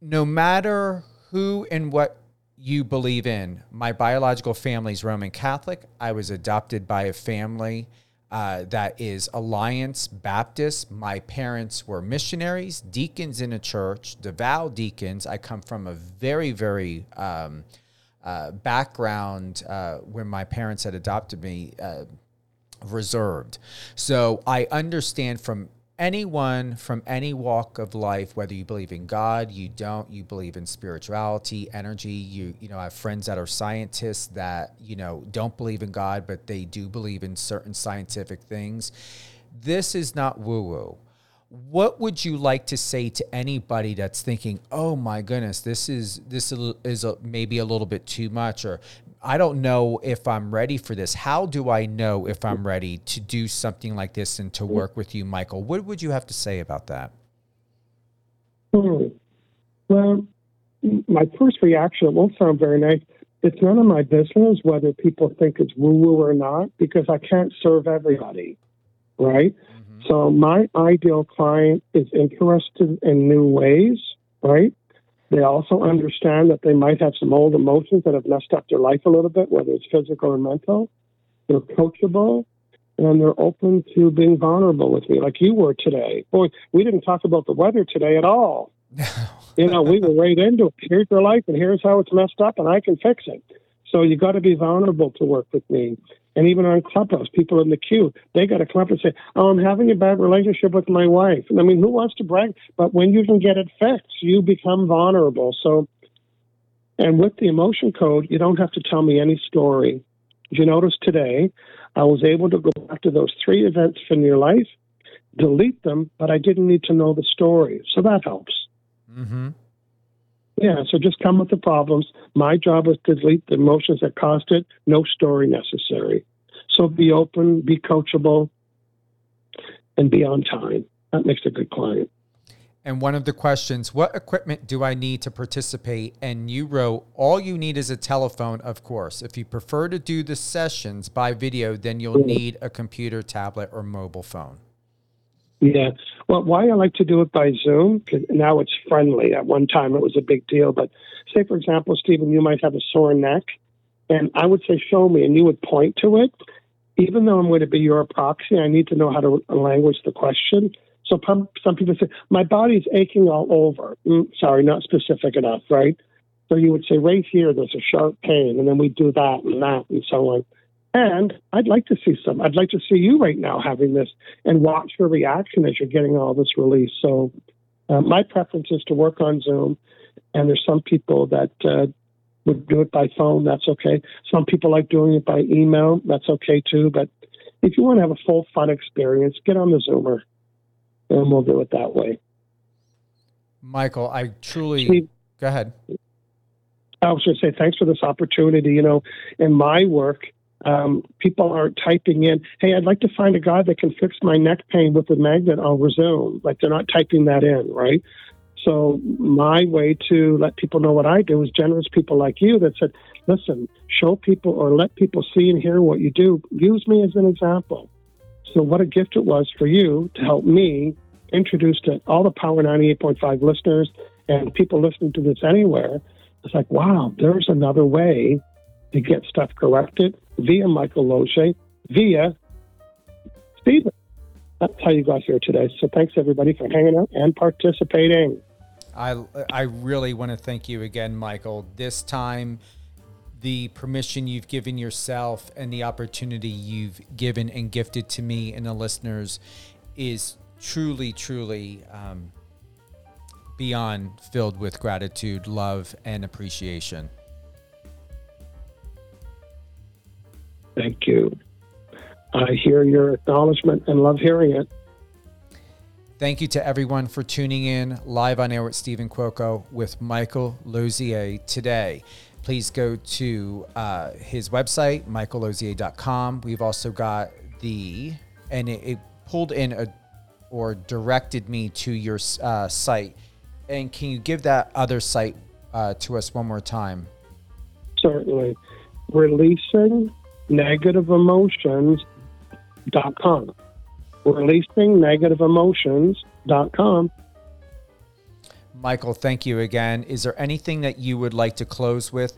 No matter who and what you believe in, my biological family's Roman Catholic. I was adopted by a family that is Alliance Baptist. My parents were missionaries, deacons in a church, devout deacons. I come from a very, very... background when my parents had adopted me, reserved. So I understand from anyone, from any walk of life, whether you believe in God, you don't, you believe in spirituality, energy, you know, I have friends that are scientists that, you know, don't believe in God, but they do believe in certain scientific things. This is not woo-woo. What would you like to say to anybody that's thinking, oh my goodness, this is maybe a little bit too much, or I don't know if I'm ready for this. How do I know if I'm ready to do something like this and to work with you, Michael? What would you have to say about that? Well, my first reaction, it won't sound very nice, it's none of my business whether people think it's woo-woo or not, because I can't serve everybody, right? Mm-hmm. So my ideal client is interested in new ways, right? They also understand that they might have some old emotions that have messed up their life a little bit, whether it's physical or mental. They're coachable, and they're open to being vulnerable with me, like you were today. Boy, we didn't talk about the weather today at all. You know, we were right into it. Here's your life, and here's how it's messed up, and I can fix it. So you got to be vulnerable to work with me. And even on Clubhouse, people in the queue, they got to come up and say, oh, I'm having a bad relationship with my wife. I mean, who wants to brag? But when you can get it fixed, you become vulnerable. So, and with the emotion code, you don't have to tell me any story. If you notice today, I was able to go back to those three events from your life, delete them, but I didn't need to know the story. So that helps. Mm-hmm. Yeah, so just come with the problems. My job is to delete the emotions that caused it. No story necessary. So be open, be coachable, and be on time. That makes a good client. And one of the questions, what equipment do I need to participate? And you wrote, all you need is a telephone, of course. If you prefer to do the sessions by video, then you'll need a computer, tablet, or mobile phone. Yeah. Well, why I like to do it by Zoom, because now it's friendly. At one time, it was a big deal. But say, for example, Stephen, you might have a sore neck, and I would say, show me, and you would point to it. Even though I'm going to be your proxy, I need to know how to language the question. So some people say, my body's aching all over. Sorry, not specific enough, right? So you would say, right here, there's a sharp pain, and then we do that and so on. And I'd like to see you right now having this and watch your reaction as you're getting all this release. So my preference is to work on Zoom, and there's some people that would do it by phone. That's okay. Some people like doing it by email. That's okay too. But if you want to have a full fun experience, get on the Zoomer, and we'll do it that way. Michael, I truly... Go ahead. I was going to say thanks for this opportunity. You know, in my work... people are typing in, hey, I'd like to find a guy that can fix my neck pain with a magnet over Zoom. Like, they're not typing that in, right? So my way to let people know what I do is generous people like you that said, listen, show people or let people see and hear what you do. Use me as an example. So what a gift it was for you to help me introduce to all the Power 98.5 listeners and people listening to this anywhere. It's like, wow, there's another way to get stuff corrected via Michael Losier, via Stephen. That's how you got here today. So thanks, everybody, for hanging out and participating. I really want to thank you again, Michael. This time, the permission you've given yourself and the opportunity you've given and gifted to me and the listeners is truly, truly beyond filled with gratitude, love, and appreciation. Thank you. I hear your acknowledgement and love hearing it. Thank you to everyone for tuning in live on air with Stephen Cuoco with Michael Losier today. Please go to his website, michaellozier.com. We've also got it pulled in or directed me to your site. And can you give that other site to us one more time? Certainly. releasingnegativeemotions.com. releasingnegativeemotions.com. Michael, thank you again. Is there anything that you would like to close with,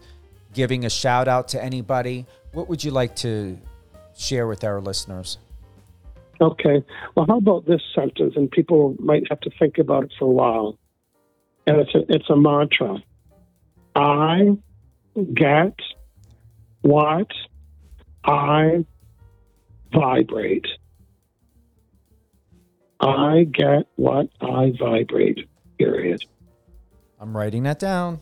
giving a shout out to anybody? What would you like to share with our listeners? Okay. Well, how about this sentence? And people might have to think about it for a while. And it's a mantra. I get what I vibrate. I get what I vibrate, period. I'm writing that down.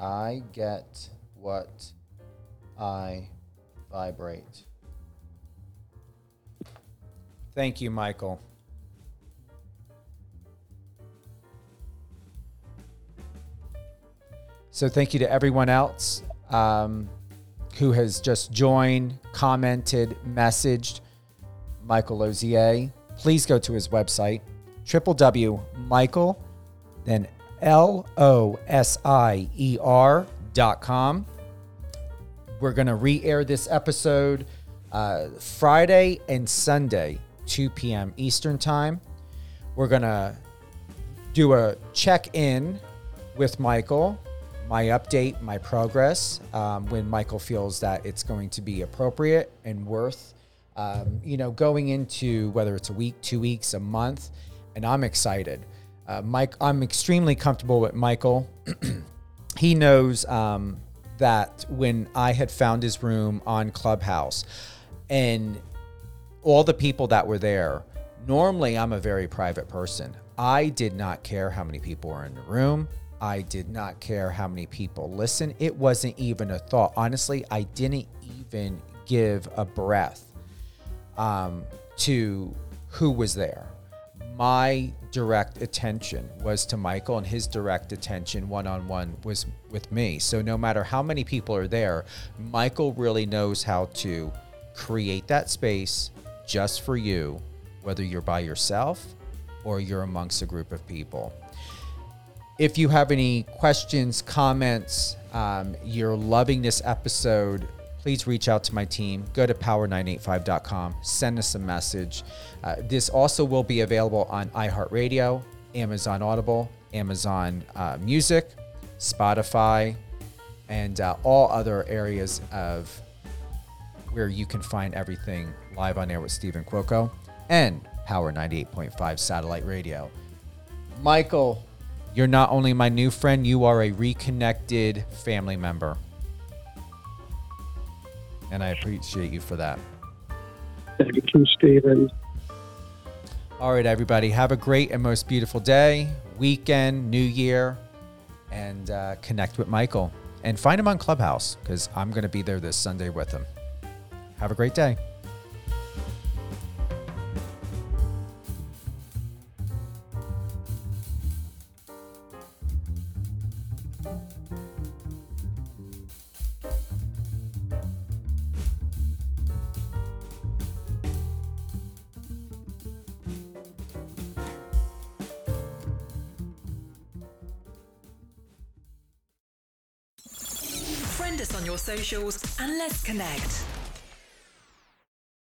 I get what I vibrate. Thank you, Michael. So thank you to everyone else. Who has just joined, commented, messaged Michael Losier. Please go to his website, www.michael, then michaellozier.com. We're going to re-air this episode Friday and Sunday, 2 p.m. Eastern Time. We're going to do a check-in with Michael, my update, my progress, when Michael feels that it's going to be appropriate and worth, going into whether it's a week, 2 weeks, a month. And I'm excited. Mike, I'm extremely comfortable with Michael. He knows that when I had found his room on Clubhouse and all the people that were there, normally I'm a very private person. I did not care how many people were in the room. I did not care how many people listen. It wasn't even a thought. Honestly, I didn't even give a breath to who was there. My direct attention was to Michael, and his direct attention one-on-one was with me. So no matter how many people are there, Michael really knows how to create that space just for you, whether you're by yourself or you're amongst a group of people. If you have any questions, comments, you're loving this episode, please reach out to my team. Go to power985.com. Send us a message. This also will be available on iHeartRadio, Amazon Audible, Amazon Music, Spotify, and all other areas of where you can find everything live on air with Stephen Cuoco and Power 98.5 Satellite Radio. Michael, you're not only my new friend, you are a reconnected family member. And I appreciate you for that. Thank you, Stephen. All right, everybody. Have a great and most beautiful day, weekend, New Year, and connect with Michael. And find him on Clubhouse, because I'm going to be there this Sunday with him. Have a great day. Socials, and let's connect.